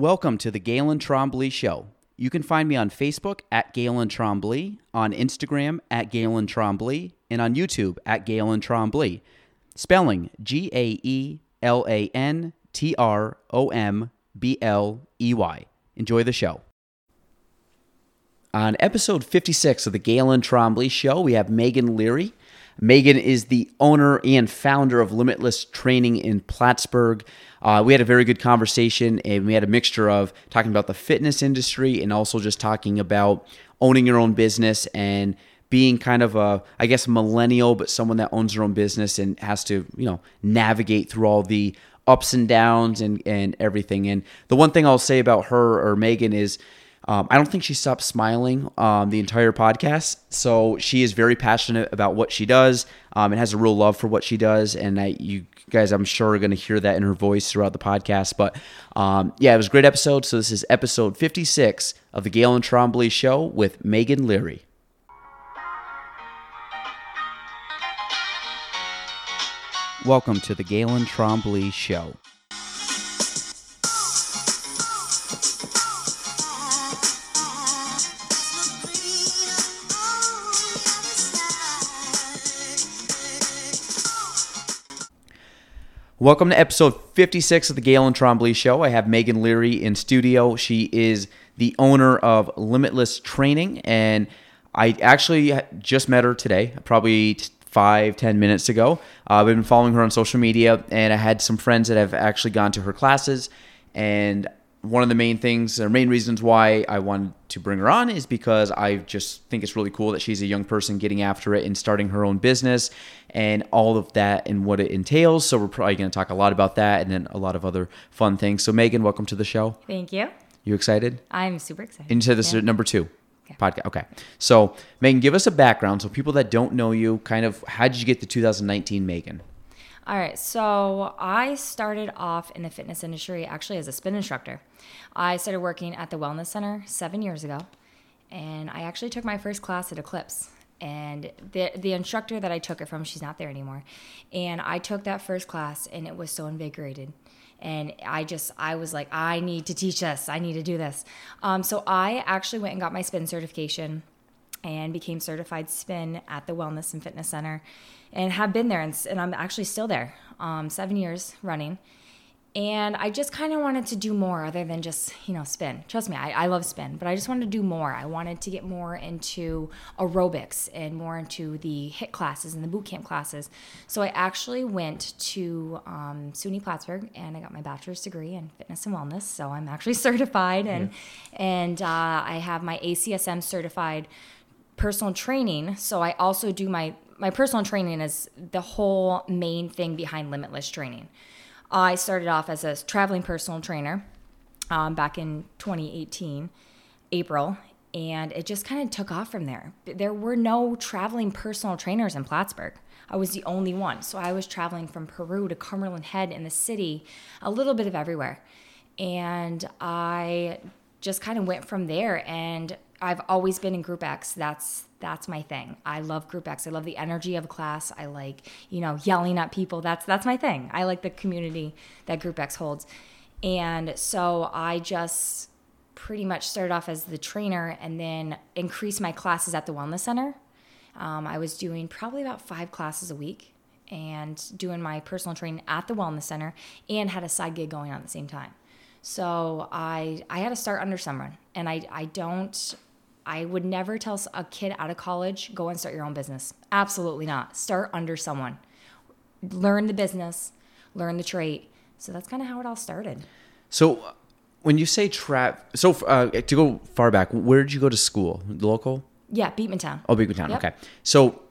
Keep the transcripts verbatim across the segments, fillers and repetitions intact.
Welcome to the Gaelan Trombley Show. You can find me on Facebook at Gaelan Trombley, on Instagram at Gaelan Trombley, and on YouTube at Gaelan Trombley. Spelling G A E L A N T R O M B L E Y. Enjoy the show. On episode fifty-six of the Gaelan Trombley Show, we have Megan Leary. Megan is the owner and founder of Limitless Training in Plattsburgh. Uh, we had a very good conversation, and we had a mixture of talking about the fitness industry and also just talking about owning your own business and being kind of a, I guess, millennial, but someone that owns their own business and has to, you know, navigate through all the ups and downs and, and everything. And the one thing I'll say about her or Megan is, Um, I don't think she stopped smiling um, the entire podcast, so she is very passionate about what she does um, and has a real love for what she does, and I, you guys, I'm sure, are going to hear that in her voice throughout the podcast, but um, yeah, it was a great episode, so this is episode fifty-six of the Gaelan Trombley Show with Megan Leary. Welcome to the Gaelan Trombley Show. Welcome to episode fifty-six of the Gaelan Trombley Show. I have Megan Leary in studio. She is the owner of Limitless Training, and I actually just met her today, probably five, ten minutes ago. Uh, I've been following her on social media, and I had some friends that have actually gone to her classes, and one of the main things, or main reasons why I wanted to bring her on is because I just think it's really cool that she's a young person getting after it and starting her own business and all of that and what it entails. So we're probably going to talk a lot about that and then a lot of other fun things. So Megan, welcome to the show. Thank you. You excited? I'm super excited. And you said this yeah. is number two okay. podcast. Okay. So Megan, give us a background. So people that don't know you, kind of, how did you get to two thousand nineteen Megan? All right, so I started off in the fitness industry actually as a spin instructor. I started working at the Wellness Center seven years ago, and I actually took my first class at Eclipse. And the the instructor that I took it from, she's not there anymore. And I took that first class, and it was so invigorated. And I just, I was like, I need to teach this. I need to do this. Um, so I actually went and got my spin certification and became certified spin at the Wellness and Fitness Center, and have been there, and, and I'm actually still there, um, seven years running. And I just kind of wanted to do more other than just, you know, spin. Trust me, I, I love spin, but I just wanted to do more. I wanted to get more into aerobics and more into the HIIT classes and the boot camp classes. So I actually went to um, SUNY Plattsburgh, and I got my bachelor's degree in fitness and wellness. So I'm actually certified, and yeah. and uh, I have my A C S M certified personal training. So I also do my, my personal training is the whole main thing behind Limitless Training. I started off as a traveling personal trainer um, back in twenty eighteen, April, and it just kind of took off from there. There were no traveling personal trainers in Plattsburgh. I was the only one. So I was traveling from Peru to Cumberland Head in the city, a little bit of everywhere. And I just kind of went from there, and I've always been in group X. That's that's my thing. I love group X. I love the energy of class. I like, you know, yelling at people. That's that's my thing. I like the community that group X holds. And so I just pretty much started off as the trainer, and then increased my classes at the Wellness Center. Um, I was doing probably about five classes a week, and doing my personal training at the Wellness Center, and had a side gig going on at the same time. So I I had to start under someone, and I I don't. I would never tell a kid out of college, go and start your own business. Absolutely not. Start under someone. Learn the business, learn the trait. So that's kind of how it all started. So when you say trap, so uh, to go far back, where did you go to school? Local? Yeah, Beatmantown. Oh, Beatmantown. Yep. Okay. So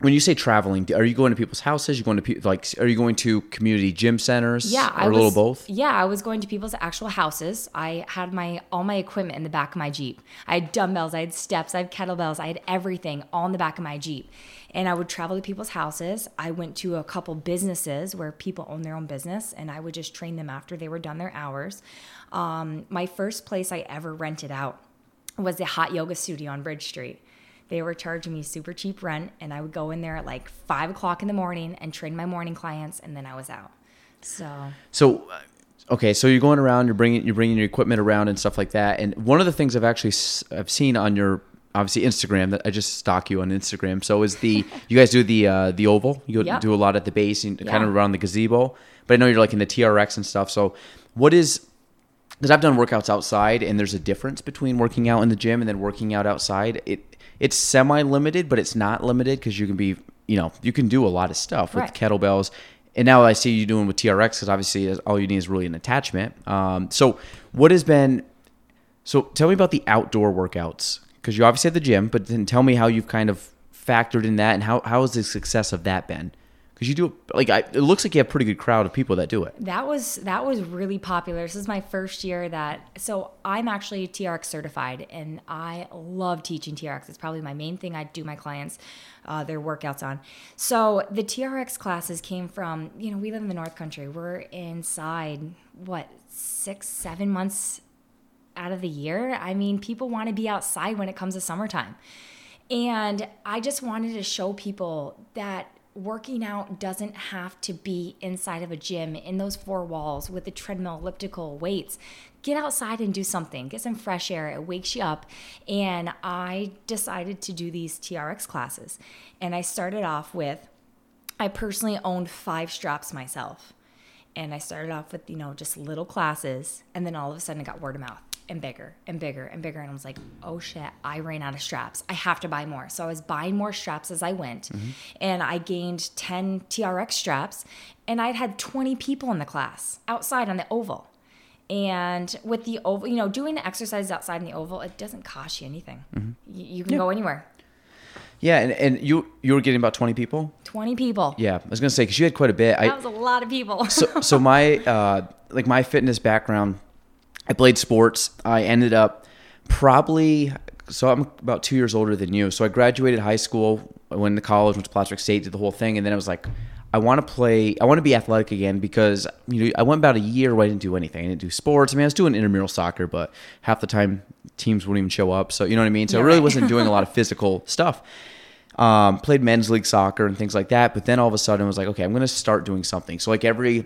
when you say traveling, are you going to people's houses? You going to pe- like? Are you going to community gym centers? Yeah, or a little both. Yeah, I was going to people's actual houses. I had my all my equipment in the back of my Jeep. I had dumbbells, I had steps, I had kettlebells, I had everything all in the back of my Jeep. And I would travel to people's houses. I went to a couple businesses where people own their own business, and I would just train them after they were done their hours. Um, my first place I ever rented out was the Hot Yoga Studio on Bridge Street. They were charging me super cheap rent, and I would go in there at like five o'clock in the morning and train my morning clients, and then I was out. So, so Okay, so you're going around, you're bringing you're bringing your equipment around and stuff like that. And one of the things I've actually I've seen on your obviously Instagram that I just stalk you on Instagram. So is the you guys do the uh, the oval? You yep. do a lot at the base and yeah. kind of around the gazebo. But I know you're like in the T R X and stuff. So what is because I've done workouts outside, and there's a difference between working out in the gym and then working out outside. It it's semi-limited, but it's not limited because you can be you know you can do a lot of stuff right. with kettlebells. And now I see you doing with T R X because obviously all you need is really an attachment. Um, so what has been, so tell me about the outdoor workouts because you obviously at the gym, but then tell me how you've kind of factored in that and how, how has the success of that been? Because you do, like, I, it looks like you have a pretty good crowd of people that do it. That was, that was really popular. This is my first year that, so I'm actually T R X certified and I love teaching T R X. It's probably my main thing I do my clients. Uh, their workouts on. So the T R X classes came from, you know, we live in the North Country. We're inside, what, six, seven months out of the year? I mean, people want to be outside when it comes to summertime. And I just wanted to show people that working out doesn't have to be inside of a gym, in those four walls with the treadmill, elliptical, weights. Get outside and do something. Get some fresh air. It wakes you up. And I decided to do these T R X classes. And I started off with, I personally owned five straps myself. And I started off with, you know, just little classes. And then all of a sudden it got word of mouth and bigger and bigger and bigger. And I was like, oh shit, I ran out of straps. I have to buy more. So I was buying more straps as I went. Mm-hmm. And I gained ten T R X straps. And I'd had twenty people in the class outside on the oval. And with the oval, you know, doing the exercises outside in the oval, it doesn't cost you anything. Mm-hmm. You, you can yeah. go anywhere. Yeah, and, and you you were getting about twenty people? twenty people. Yeah, I was going to say, because you had quite a bit. That I, was a lot of people. so, so my, uh, like my fitness background, I played sports. I ended up probably, so I'm about two years older than you. So I graduated high school, I went to college, went to Plattsburgh State, did the whole thing, and then I was like, I want to play, I want to be athletic again because, you know, I went about a year where I didn't do anything. I didn't do sports. I mean, I was doing intramural soccer, but half the time teams wouldn't even show up. So, you know what I mean? So yeah, I really right. wasn't doing a lot of physical stuff. Um, played men's league soccer and things like that. But then all of a sudden I was like, okay, I'm going to start doing something. So like every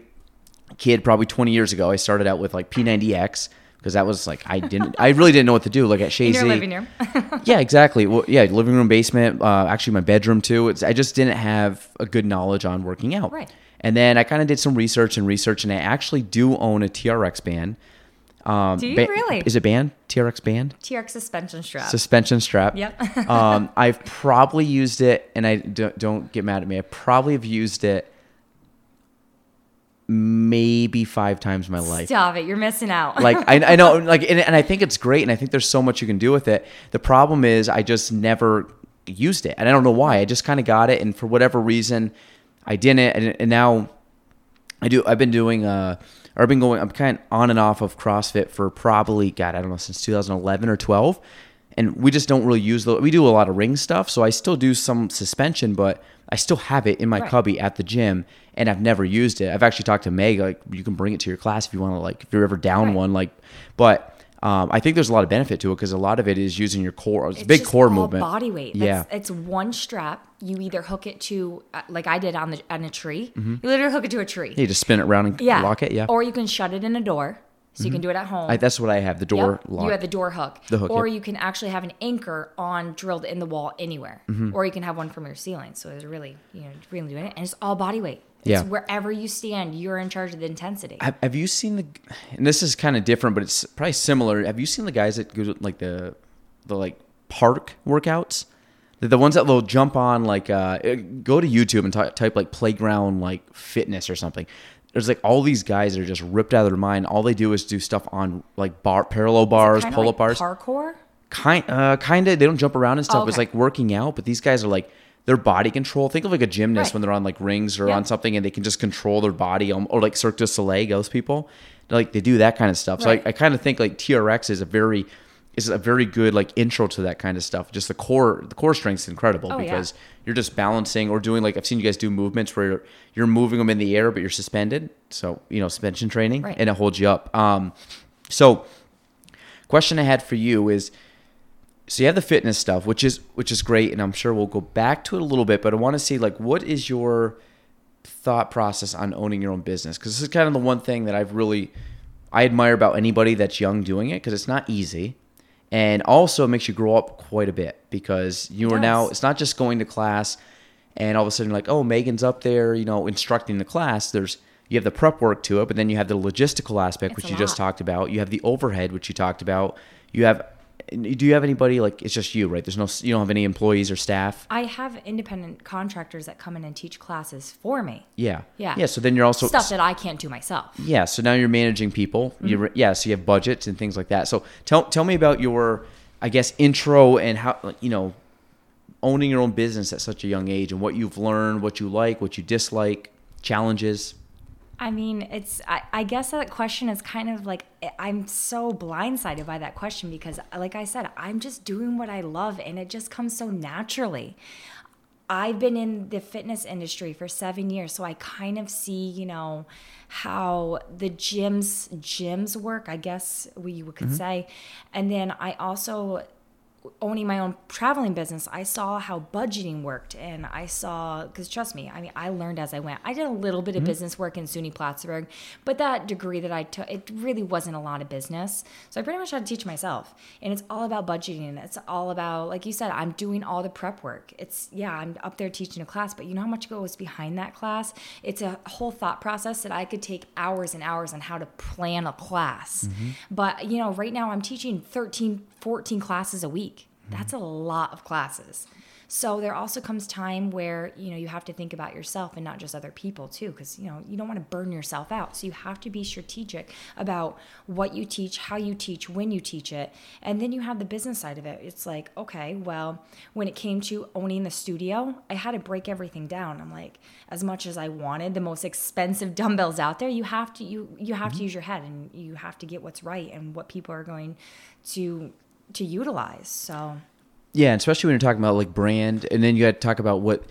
kid, probably twenty years ago, I started out with like P ninety X. Because that was like, I didn't, I really didn't know what to do. Like at Shazy. In your living room. Yeah, exactly. Well, yeah, living room, basement, uh, actually my bedroom too. It's, I just didn't have a good knowledge on working out. Right. And then I kind of did some research and research, and I actually do own a T R X band. Um, do you ba- really? Is it band? T R X band? T R X suspension strap. Suspension strap. Yep. um, I've probably used it, and I don't, don't get mad at me. I probably have used it maybe five times my life. Stop it. You're missing out. Like, I, I know, like, and, and I think it's great. And I think there's so much you can do with it. The problem is I just never used it. And I don't know why. I just kind of got it. And for whatever reason, I didn't. And, and now I do, I've been doing, uh, or I've been going, I'm kind of on and off of CrossFit for probably, God, I don't know, since two thousand eleven or twelve. And we just don't really use the, we do a lot of ring stuff. So I still do some suspension, but I still have it in my right. cubby at the gym, and I've never used it. I've actually talked to Meg, like, you can bring it to your class if you want to, like, if you're ever down right. one, like, but um, I think there's a lot of benefit to it because a lot of it is using your core. It's, it's big core movement. It's body weight. Yeah. That's, it's one strap. You either hook it to, uh, like I did on the on a tree. Mm-hmm. You literally hook it to a tree. You just spin it around and yeah. lock it. Yeah. Or you can shut it in a door. So you mm-hmm. can do it at home. I, that's what I have, the door yep. lock. You have the door hook. The hook, or yep. you can actually have an anchor on drilled in the wall anywhere. Mm-hmm. Or you can have one from your ceiling. So it's really, you know, really doing it. And it's all body weight. It's yeah. wherever you stand, you're in charge of the intensity. Have, have you seen the, and this is kind of different, but it's probably similar. Have you seen the guys that go like the, the like park workouts? The ones that they'll jump on, like, uh, go to YouTube and t- type like playground, like fitness or something. There's like all these guys that are just ripped out of their mind. All they do is do stuff on like bar, parallel bars, pull up like bars. Parkour? Kind, uh, kind of. They don't jump around and stuff. Oh, okay. It's like working out, but these guys are like their body control. Think of like a gymnast right. when they're on like rings or yeah. on something, and they can just control their body, or like Cirque du Soleil, those people. They're like they do that kind of stuff. Right. So I, I kind of think like T R X is a very is a very good like intro to that kind of stuff. Just the core, the core strength's incredible oh, because yeah. you're just balancing or doing like, I've seen you guys do movements where you're, you're moving them in the air, but you're suspended. So, you know, suspension training right. and it holds you up. Um, so question I had for you is, so you have the fitness stuff, which is, which is great. And I'm sure we'll go back to it a little bit, but I want to see like, what is your thought process on owning your own business? Cause this is kind of the one thing that I've really I admire about anybody that's young doing it, because it's not easy. And also it makes you grow up quite a bit, because you are yes. now, it's not just going to class and all of a sudden like, oh, Megan's up there, you know, instructing the class. There's, you have the prep work to it, but then you have the logistical aspect, it's which you lot. just talked about. You have the overhead, which you talked about. You have, do you have anybody, like, it's just you, right? There's no, you don't have any employees or staff? I have independent contractors that come in and teach classes for me. Yeah. Yeah. Yeah. So then you're also stuff that I can't do myself. Yeah. So now you're managing people. Mm-hmm. You're, yeah. So you have budgets and things like that. So tell, tell me about your, I guess, intro and how, you know, owning your own business at such a young age and what you've learned, what you like, what you dislike, challenges. I mean, it's, I, I guess that question is kind of like, I'm so blindsided by that question, because like I said, I'm just doing what I love and it just comes so naturally. I've been in the fitness industry for seven years, so I kind of see, you know, how the gyms, gyms work, I guess we could mm-hmm. say. And then I also, owning my own traveling business, I saw how budgeting worked, and I saw, because trust me, I mean, I learned as I went. I did a little bit of mm-hmm. business work in SUNY Plattsburgh, but that degree that I took, it really wasn't a lot of business. So I pretty much had to teach myself, and it's all about budgeting. It's all about, like you said, I'm doing all the prep work. It's, yeah, I'm up there teaching a class, but you know how much goes behind that class? It's a whole thought process that I could take hours and hours on how to plan a class. Mm-hmm. But, you know, right now I'm teaching thirteen, fourteen classes a week. That's a lot of classes. So there also comes time where, you know, you have to think about yourself and not just other people too, because, you know, you don't want to burn yourself out. So you have to be strategic about what you teach, how you teach, when you teach it. And then you have the business side of it. It's like, okay, well, when it came to owning the studio, I had to break everything down. I'm like, as much as I wanted the most expensive dumbbells out there, you have to, you, you have mm-hmm. to use your head, and you have to get what's right and what people are going to to utilize. So yeah, especially when you're talking about like brand, and then you had to talk about what,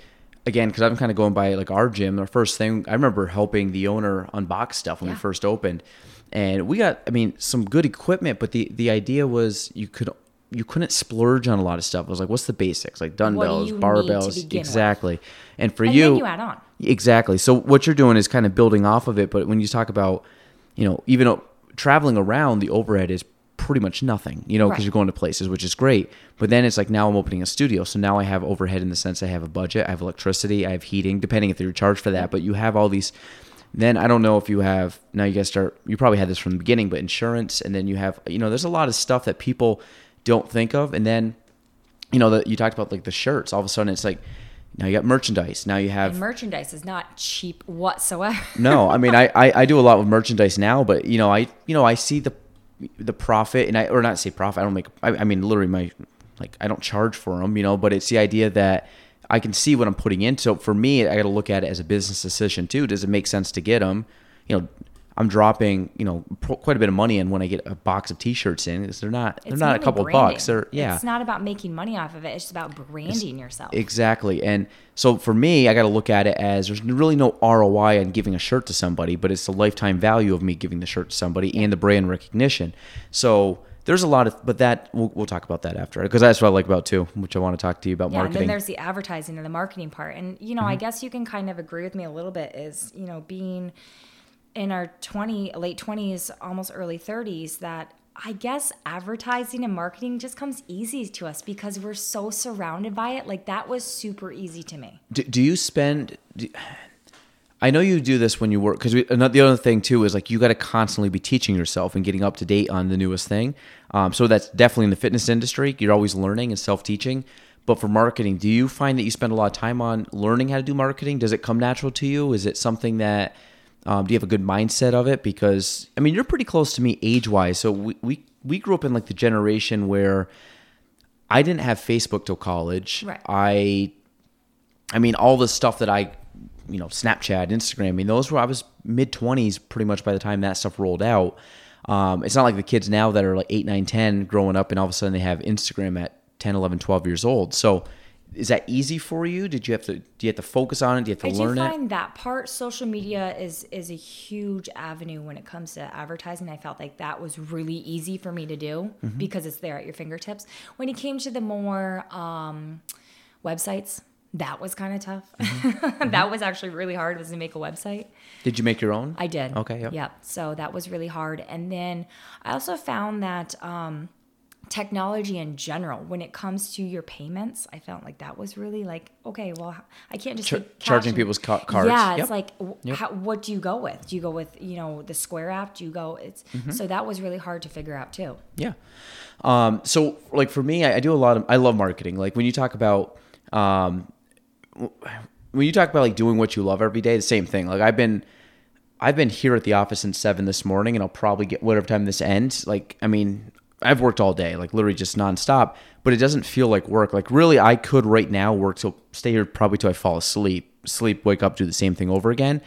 again, because I'm kind of going by like our gym, our first thing, I remember helping the owner unbox stuff when yeah. we first opened, and we got, I mean, some good equipment, but the the idea was you could you couldn't splurge on a lot of stuff. It was like, what's the basics? Like dumbbells, barbells, exactly. With. And for and you, then you add on. Exactly. So what you're doing is kind of building off of it, but when you talk about, you know, even traveling around, the overhead is pretty much nothing, you know, because right. you're going to places, which is great. But then it's like, now I'm opening a studio. So now I have overhead in the sense I have a budget, I have electricity, I have heating, depending if they're charged for that. But you have all these, then I don't know if you have, now you guys start, you probably had this from the beginning, but insurance. And then you have, you know, there's a lot of stuff that people don't think of. And then, you know, the, you talked about like the shirts, all of a sudden it's like, now you got merchandise. Now you have... And merchandise is not cheap whatsoever. No, I mean, I, I, I do a lot with merchandise now, but you know, I, you know, I see the the profit, and I, or not say profit, I don't make, I, I mean, literally my, like, I don't charge for them, you know, but it's the idea that I can see what I'm putting in. So for me, I got to look at it as a business decision too. Does it make sense to get them? You know, I'm dropping, you know, pro- quite a bit of money in when I get a box of t-shirts in, because they're not, they're it's not a couple branding. bucks. They're, yeah. It's not about making money off of it. It's just about branding it's, yourself. Exactly. And so for me, I got to look at it as there's really no R O I on giving a shirt to somebody, but it's the lifetime value of me giving the shirt to somebody and the brand recognition. So there's a lot of, but that we'll, we'll talk about that after, because that's what I like about too, which I want to talk to you about yeah, marketing. And then there's the advertising and the marketing part. And, you know, mm-hmm. I guess you can kind of agree with me a little bit is, you know, being in our twenty, late twenties, almost early thirties, that I guess advertising and marketing just comes easy to us because we're so surrounded by it. Like that was super easy to me. Do, do you spend, do, I know you do this when you work, because the other thing too is like you got to constantly be teaching yourself and getting up to date on the newest thing. Um, so that's definitely in the fitness industry. You're always learning and self-teaching. But for marketing, do you find that you spend a lot of time on learning how to do marketing? Does it come natural to you? Is it something that... Um, do you have a good mindset of it? Because, I mean, you're pretty close to me age-wise. So we, we, we grew up in like the generation where I didn't have Facebook till college. Right. I, I mean, all the stuff that I, you know, Snapchat, Instagram, I mean, those were, I was mid twenties pretty much by the time that stuff rolled out. Um, it's not like the kids now that are like eight, nine, ten growing up and all of a sudden they have Instagram at ten, eleven, twelve years old. So is that easy for you? Did you have to? Do you have to focus on it? Do you have to I learn it? I do find that part. Social media is is a huge avenue when it comes to advertising. I felt like that was really easy for me to do mm-hmm. because it's there at your fingertips. When it came to the more um, websites, That was kind of tough. Mm-hmm. That was actually really hard, was to make a website. Did you make your own? I did. Okay. Yep. yep. So that was really hard. And then I also found that um, technology in general, when it comes to your payments, I felt like that was really like, okay, well, I can't just Char- be charging and, people's ca- cards. Yeah. It's yep. like, w- yep. how, what do you go with? Do you go with, you know, the Square app? Do you go? It's mm-hmm. So that was really hard to figure out too. Yeah. Um, so like for me, I, I do a lot of, I love marketing. Like when you talk about, um, when you talk about like doing what you love every day, the same thing. Like I've been, I've been here at the office since seven this morning, and I'll probably get whatever time this ends. Like, I mean, I've worked all day, like literally just nonstop, but it doesn't feel like work. Like really I could right now work till stay here probably till I fall asleep, sleep, wake up, do the same thing over again.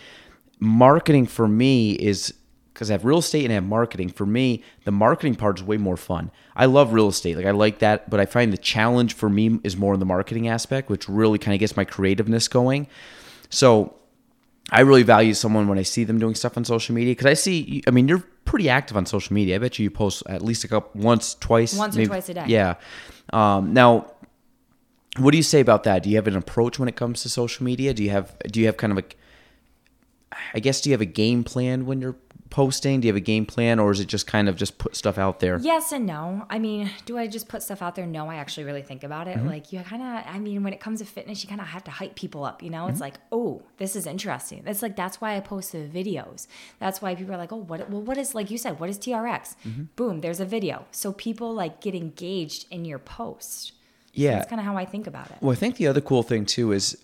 Marketing for me is, because I have real estate and I have marketing. For me, the marketing part is way more fun. I love real estate. Like I like that, but I find the challenge for me is more in the marketing aspect, which really kind of gets my creativeness going. So I really value someone when I see them doing stuff on social media, because I see, I mean, you're pretty active on social media. I bet you you post at least a couple, once, twice. Once maybe, or twice a day. Yeah. Um, now, what do you say about that? Do you have an approach when it comes to social media? Do you have, do you have kind of a, I guess, do you have a game plan when you're posting? Do you have a game plan, or is it just kind of just put stuff out there? Yes and no. I mean, do I just put stuff out there? No, I actually really think about it. Mm-hmm. Like you kind of, I mean, when it comes to fitness, you kind of have to hype people up, you know? Mm-hmm. It's like, oh, this is interesting. That's like, that's why I post the videos. That's why people are like, oh, what, well, what is, like you said, what is T R X? Mm-hmm. Boom, there's a video. So people like get engaged in your post. Yeah. So that's kind of how I think about it. Well, I think the other cool thing too is,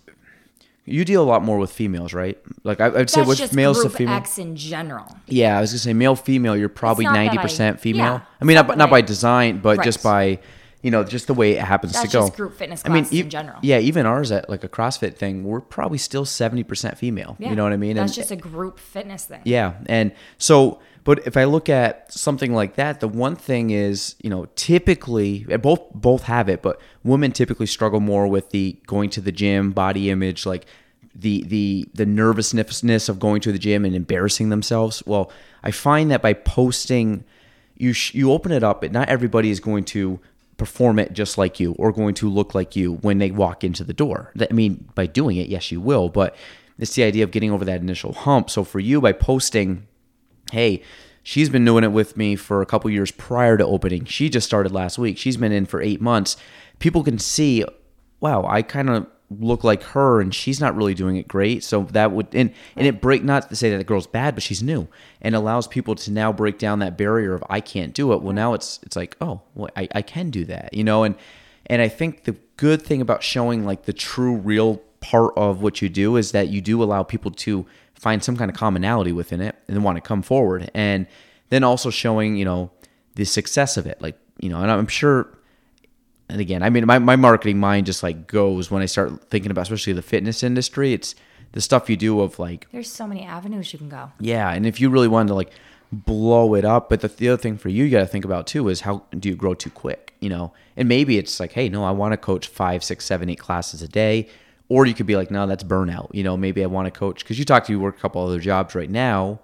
you deal a lot more with females, right? Like I, I'd say, what's males to female? X in general. Yeah, I was gonna say male, female. You're probably ninety percent female. Yeah, I mean, not by, not by design, but right. just by, you know, just the way it happens that's to go. That's just group fitness classes, I mean, e- in general. Yeah, even ours at like a CrossFit thing, we're probably still seventy percent female. Yeah, you know what I mean? That's and, just a group fitness thing. Yeah, and so, but if I look at something like that, the one thing is, you know, typically both both have it, but women typically struggle more with the going to the gym, body image, like. the the the nervousness of going to the gym and embarrassing themselves. Well, I find that by posting, you sh- you open it up, but not everybody is going to perform it just like you or going to look like you when they walk into the door. I mean, by doing it, yes, you will, but it's the idea of getting over that initial hump. So for you, by posting, hey, she's been doing it with me for a couple years prior to opening. She just started last week. She's been in for eight months. People can see, wow, I kind of look like her and she's not really doing it great. So that would, and, and it break, not to say that the girl's bad, but she's new, and allows people to now break down that barrier of I can't do it. Well, now it's, it's like, oh, well, I, I can do that, you know? And, and I think the good thing about showing like the true real part of what you do is that you do allow people to find some kind of commonality within it and want to come forward. And then also showing, you know, the success of it. Like, you know, and I'm sure, and again, I mean, my, my marketing mind just like goes when I start thinking about, especially the fitness industry, it's the stuff you do of like... There's so many avenues you can go. Yeah, and if you really wanted to like blow it up, but the, the other thing for you you got to think about too is how do you grow too quick, you know? And maybe it's like, hey, no, I want to coach five, six, seven, eight classes a day. Or you could be like, no, that's burnout. You know, maybe I want to coach... Because you talked to you work a couple other jobs right now,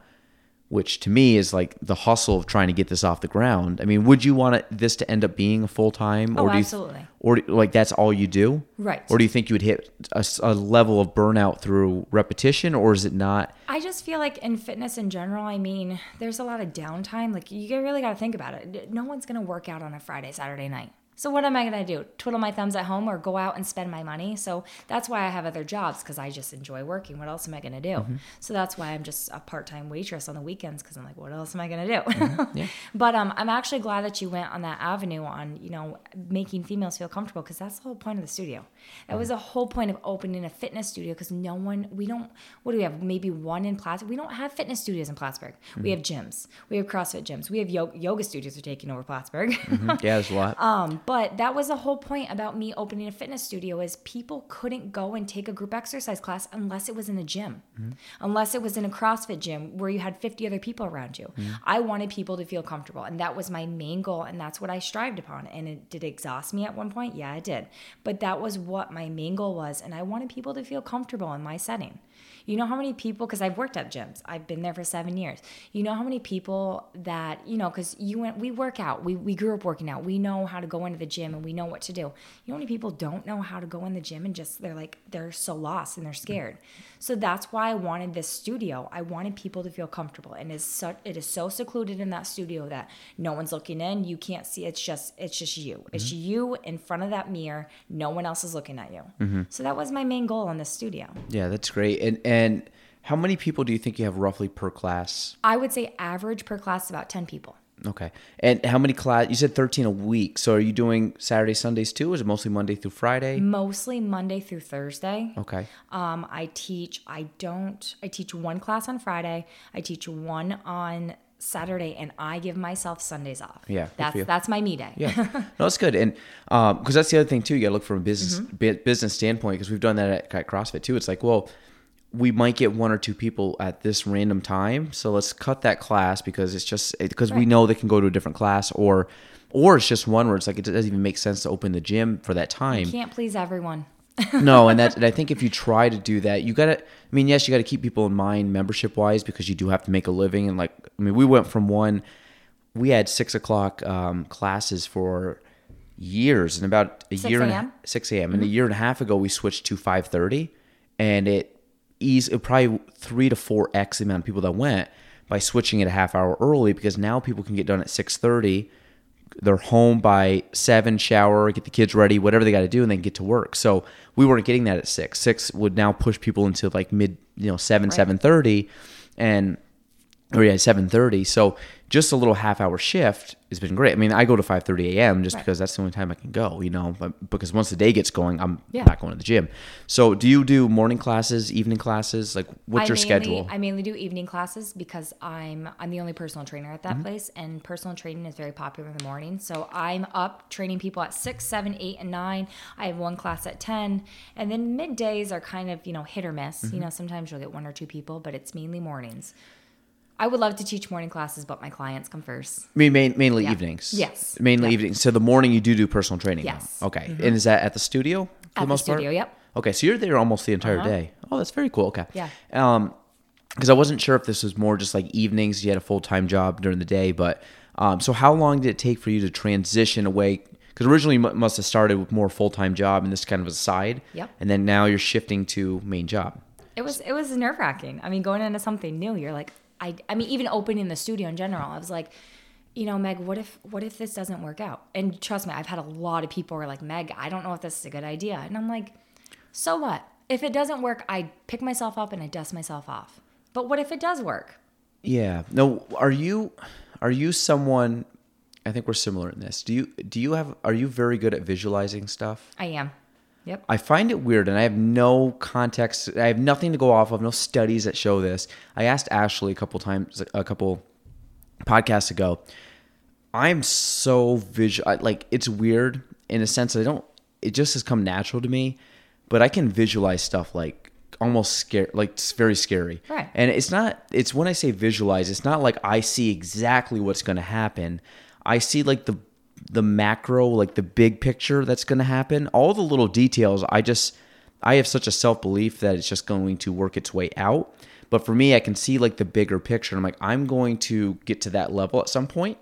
which to me is like the hustle of trying to get this off the ground. I mean, would you want it, this to end up being a full-time? Oh, or do you, absolutely. Or do, like that's all you do? Right. Or do you think you would hit a, a level of burnout through repetition, or is it not? I just feel like in fitness in general, I mean, there's a lot of downtime. Like you really got to think about it. No one's going to work out on a Friday, Saturday night. So what am I going to do? Twiddle my thumbs at home or go out and spend my money? So that's why I have other jobs, because I just enjoy working. What else am I going to do? Mm-hmm. So that's why I'm just a part-time waitress on the weekends, because I'm like, what else am I going to do? Mm-hmm. Yeah. But um, I'm actually glad that you went on that avenue on, you know, making females feel comfortable, because that's the whole point of the studio. That mm-hmm. was the whole point of opening a fitness studio, because no one, we don't, what do we have? Maybe one in Plattsburgh. We don't have fitness studios in Plattsburgh. Mm-hmm. We have gyms. We have CrossFit gyms. We have yoga, yoga studios are taking over Plattsburgh. Mm-hmm. Yeah, there's a lot. um, But that was the whole point about me opening a fitness studio, is people couldn't go and take a group exercise class unless it was in a gym, mm-hmm. unless it was in a CrossFit gym where you had fifty other people around you. Mm-hmm. I wanted people to feel comfortable, and that was my main goal, and that's what I strived upon. And it did exhaust me at one point. Yeah, it did. But that was what my main goal was, and I wanted people to feel comfortable in my setting. You know how many people, because I've worked at gyms, I've been there for seven years. You know how many people that, you know, because you went, we work out, we, we grew up working out, we know how to go into the gym and we know what to do. You know how many people don't know how to go in the gym and just, they're like, they're so lost and they're scared. So that's why I wanted this studio. I wanted people to feel comfortable, and it's so, it is so secluded in that studio that no one's looking in. You can't see, it's just, it's just you. Mm-hmm. It's you in front of that mirror. No one else is looking at you. Mm-hmm. So that was my main goal in this studio. Yeah, that's great. And, and And how many people do you think you have roughly per class? I would say average per class about ten people. Okay. And how many class? You said thirteen a week. So are you doing Saturday, Sundays too? Or is it mostly Monday through Friday? Mostly Monday through Thursday. Okay. Um, I teach, I don't, I teach one class on Friday. I teach one on Saturday, and I give myself Sundays off. Yeah. That's that's my me day. Yeah. No, it's good. And um, because that's the other thing too. You got to look from a business, mm-hmm. b- business standpoint, because we've done that at, at CrossFit too. It's like, well, we might get one or two people at this random time. So let's cut that class because it's just, because right. we know they can go to a different class, or, or it's just one where it's like, it doesn't even make sense to open the gym for that time. You can't please everyone. No. And that, and I think if you try to do that, you gotta, I mean, yes, you gotta keep people in mind membership wise, because you do have to make a living. And like, I mean, we went from one, we had six o'clock um, classes for years, and about a year and six a.m. and a year and a half ago, we switched to five thirty, and it, easy, probably three to four X the amount of people that went by switching it a half hour early, because now people can get done at six thirty. They're home by seven, shower, get the kids ready, whatever they got to do, and then get to work. So we weren't getting that at six. Six would now push people into like mid, you know, seven, right. seven thirty, and or yeah, seven thirty. So just a little half hour shift has been great. I mean, I go to five thirty a.m. just right. because that's the only time I can go, you know, but because once the day gets going, I'm yeah. not going to the gym. So do you do morning classes, evening classes? Like what's I your mainly, schedule? I mainly do evening classes because I'm I'm the only personal trainer at that mm-hmm. place, and personal training is very popular in the morning. So I'm up training people at six, seven, eight, and nine. I have one class at ten. And then middays are kind of, you know, hit or miss. Mm-hmm. You know, sometimes you'll get one or two people, but it's mainly mornings. I would love to teach morning classes, but my clients come first. I mean, main, mainly yeah. evenings. Yes. Mainly yeah. evenings. So the morning you do do personal training. Yes. Now. Okay. Mm-hmm. And is that at the studio? For at the most the studio, part? Yep. Okay. So you're there almost the entire uh-huh. day. Oh, that's very cool. Okay. Yeah. Um, because I wasn't sure if this was more just like evenings. You had a full-time job during the day. But um, so how long did it take for you to transition away? Because originally you must have started with more full-time job and this kind of a side. Yep. And then now you're shifting to main job. It was, it was nerve-wracking. I mean, going into something new, you're like, I, I mean, even opening the studio in general, I was like, you know, Meg, what if what if this doesn't work out? And trust me, I've had a lot of people who are like, Meg, I don't know if this is a good idea. And I'm like, so what? If it doesn't work, I pick myself up and I dust myself off. But what if it does work? Yeah. No, are you are you someone, I think we're similar in this. Do you do you have are you very good at visualizing stuff? I am. Yep. I find it weird, and I have no context. I have nothing to go off of, no studies that show this. I asked Ashley a couple times, a couple podcasts ago. I'm so visual, like it's weird in a sense that I don't, it just has come natural to me, but I can visualize stuff like almost scary, like it's very scary. Right. And it's not, it's when I say visualize, it's not like I see exactly what's going to happen. I see like the the macro, like the big picture that's going to happen. All the little details, I just, I have such a self-belief that it's just going to work its way out. But for me, I can see like the bigger picture. I'm like, I'm going to get to that level at some point.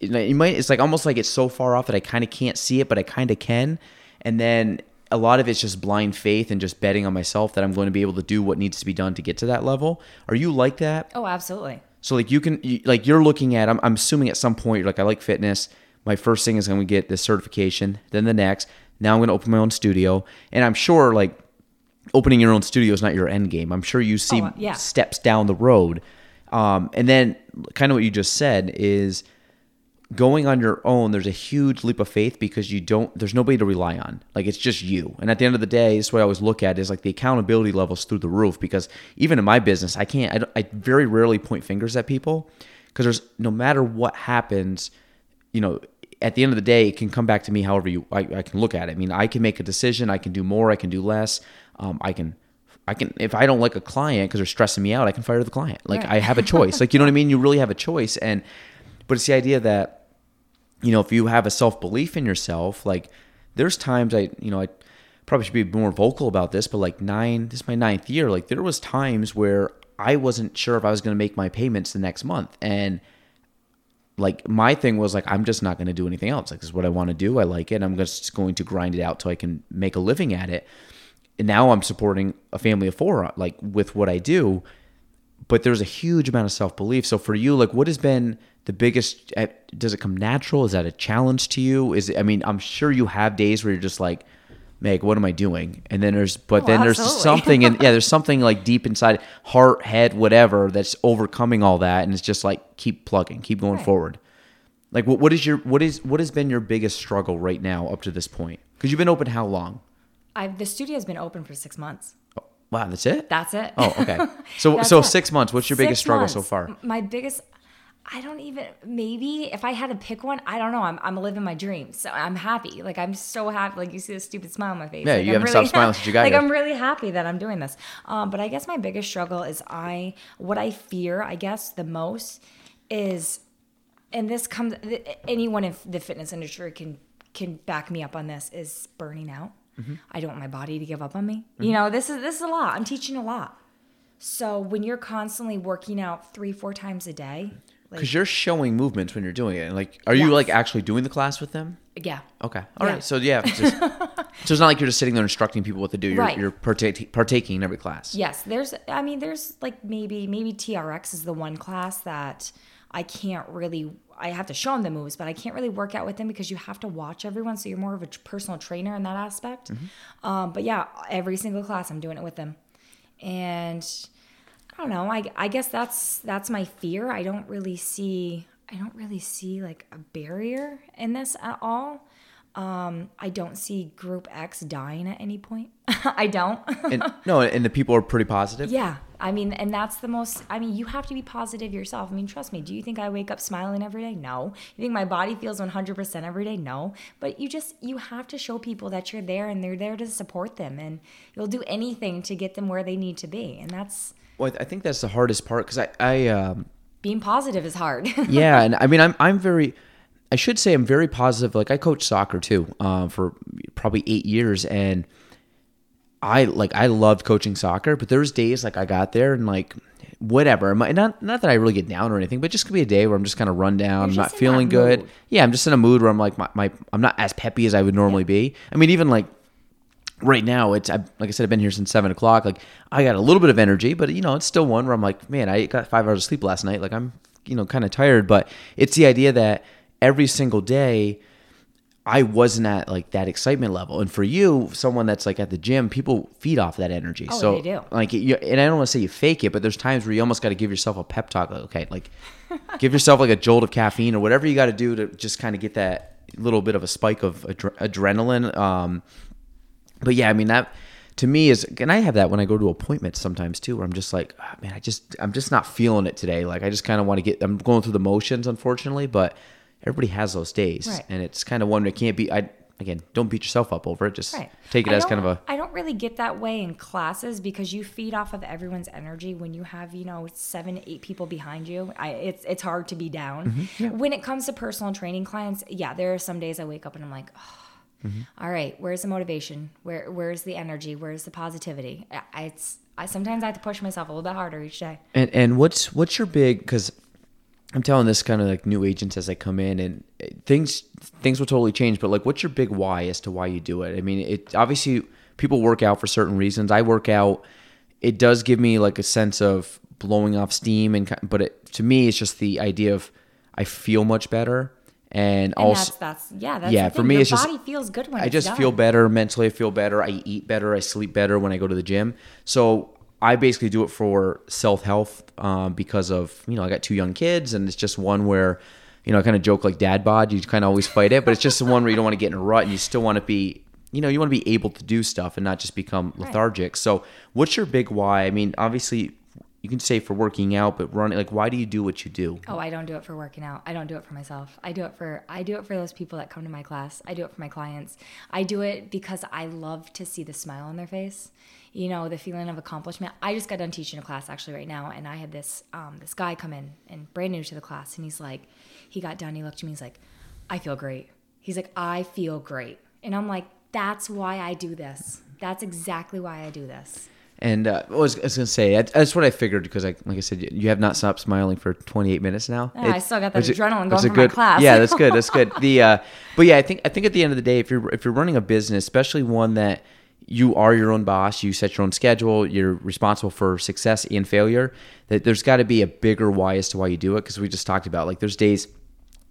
It might, it's like almost like it's so far off that I kind of can't see it, but I kind of can. And then a lot of it's just blind faith and just betting on myself that I'm going to be able to do what needs to be done to get to that level. Are you like that? Oh, absolutely. So like you can, you, like you're looking at, I'm, I'm assuming at some point you're like, I like fitness. My first thing is I'm going to get this certification, then the next. Now I'm going to open my own studio. And I'm sure like opening your own studio is not your end game. I'm sure you see oh, yeah. steps down the road. Um, and then kind of what you just said is going on your own. There's a huge leap of faith because you don't, there's nobody to rely on. Like it's just you. And at the end of the day, this is what I always look at is like the accountability levels through the roof, because even in my business, I can't, I, don't, I very rarely point fingers at people, because there's no matter what happens, you know, at the end of the day, it can come back to me however you I, I can look at it. I mean, I can make a decision. I can do more. I can do less. Um, I can, I can. If I don't like a client because they're stressing me out, I can fire the client. Like right. I have a choice. Like you know what I mean. You really have a choice. And but it's the idea that, you know, if you have a self belief in yourself, like there's times I, you know, I probably should be more vocal about this, but like nine, this is my ninth year. Like there was times where I wasn't sure if I was going to make my payments the next month. And like my thing was like, I'm just not going to do anything else. Like this is what I want to do. I like it. I'm just going to grind it out till I can make a living at it. And now I'm supporting a family of four, like with what I do, but there's a huge amount of self-belief. So for you, like what has been the biggest, does it come natural? Is that a challenge to you? Is it, I mean, I'm sure you have days where you're just like, Meg, what am I doing? And then there's, but oh, then absolutely. There's something, and yeah, there's something like deep inside heart, head, whatever, that's overcoming all that. And it's just like, keep plugging, keep going right. forward. Like what, what is your, what is, what has been your biggest struggle right now up to this point? Cause you've been open how long? I've, the studio has been open for six months. Oh, wow. That's it. That's it. Oh, okay. So, so it. six months, what's your six biggest struggle months. so far? My biggest, I don't even, maybe if I had to pick one, I don't know. I'm I'm living my dreams. So I'm happy. Like I'm so happy. Like you see this stupid smile on my face. Yeah, like, you I'm haven't really, stopped smiling since you got like, here. Like I'm really happy that I'm doing this. Um, but I guess my biggest struggle is I, what I fear, I guess the most is, and this comes, anyone in the fitness industry can, can back me up on this, is burning out. Mm-hmm. I don't want my body to give up on me. Mm-hmm. You know, this is, this is a lot. I'm teaching a lot. So when you're constantly working out three, four times a day, because like, you're showing movements when you're doing it. And like, are yes. you like actually doing the class with them? Yeah. Okay. All yeah. right. So yeah. Just, so it's not like you're just sitting there instructing people what to do. You're, right. you're partake, partaking in every class. Yes. There's, I mean, there's like maybe, maybe T R X is the one class that I can't really, I have to show them the moves, but I can't really work out with them because you have to watch everyone. So you're more of a personal trainer in that aspect. Mm-hmm. Um, but yeah, every single class I'm doing it with them. And I don't know. I, I guess that's that's my fear. I don't really see I don't really see like a barrier in this at all. Um, I don't see Group X dying at any point. I don't. and, no, and the people are pretty positive. Yeah, I mean, and that's the most. I mean, you have to be positive yourself. I mean, trust me. Do you think I wake up smiling every day? No. You think my body feels one hundred percent every day? No. But you just you have to show people that you're there and they're there to support them, and you'll do anything to get them where they need to be, and that's. Well, I think that's the hardest part because I, I um, being positive is hard. yeah, and I mean, I'm I'm very, I should say I'm very positive. Like I coached soccer too uh, for probably eight years, and I like I loved coaching soccer. But there was days like I got there and like whatever. My, not not that I really get down or anything, but just could be a day where I'm just kind of run down, I'm not feeling good. Mood. Yeah, I'm just in a mood where I'm like my, my I'm not as peppy as I would normally yeah. be. I mean, even like. Right now, it's I, like I said, I've been here since seven o'clock. Like I got a little bit of energy, but you know, it's still one where I'm like, man, I got five hours of sleep last night. Like I'm, you know, kind of tired. But it's the idea that every single day, I wasn't at like that excitement level. And for you, someone that's like at the gym, people feed off that energy. Oh, so, they do. Like, you, and I don't want to say you fake it, but there's times where you almost got to give yourself a pep talk. Like, okay, like give yourself like a jolt of caffeine or whatever you got to do to just kind of get that little bit of a spike of adre- adrenaline. Um, But yeah, I mean, that to me is, and I have that when I go to appointments sometimes too, where I'm just like, oh, man, I just, I'm just not feeling it today. Like I just kind of want to get, I'm going through the motions, unfortunately, but everybody has those days. Right. And it's kind of one that can't be, I again, don't beat yourself up over it. Just right. take it I as kind of a. I don't really get that way in classes because you feed off of everyone's energy when you have, you know, seven, eight people behind you. I, it's, it's hard to be down. Mm-hmm. Yeah. When it comes to personal training clients, yeah, there are some days I wake up and I'm like, oh. Mm-hmm. All right, where's the motivation? Where where's the energy? Where's the positivity? I, I, it's I sometimes I have to push myself a little bit harder each day. And and what's what's your big? Because I'm telling this kind of like new agents as I come in, and things things will totally change. But like, what's your big why as to why you do it? I mean, it obviously people work out for certain reasons. I work out. It does give me like a sense of blowing off steam, and but it, to me, it's just the idea of I feel much better. And, and also, that's, that's yeah, that's yeah. For me, Your it's just body feels good when I it's just done. feel better mentally. I feel better. I eat better. I sleep better when I go to the gym. So I basically do it for self health um, because of you know I got two young kids, and it's just one where you know I kind of joke like dad bod. You kind of always fight it, but it's just the one where you don't want to get in a rut, and you still want to be you know you want to be able to do stuff and not just become lethargic. Right. So what's your big why? I mean, obviously. You can say for working out, but running, like, why do you do what you do? Oh, I don't do it for working out. I don't do it for myself. I do it for, I do it for those people that come to my class. I do it for my clients. I do it because I love to see the smile on their face. You know, the feeling of accomplishment. I just got done teaching a class actually right now. And I had this, um, this guy come in and brand new to the class. And he's like, he got done. He looked at me. He's like, I feel great. He's like, I feel great. And I'm like, that's why I do this. That's exactly why I do this. And uh, I was, I was going to say, that's what I figured, because, I, like I said, you have not stopped smiling for twenty-eight minutes now. Oh, I still got that adrenaline going from my class. Yeah, that's good. That's good. The uh, but yeah, I think I think at the end of the day, if you're if you're running a business, especially one that you are your own boss, you set your own schedule, you're responsible for success and failure, that there's got to be a bigger why as to why you do it. Because we just talked about, like, there's days,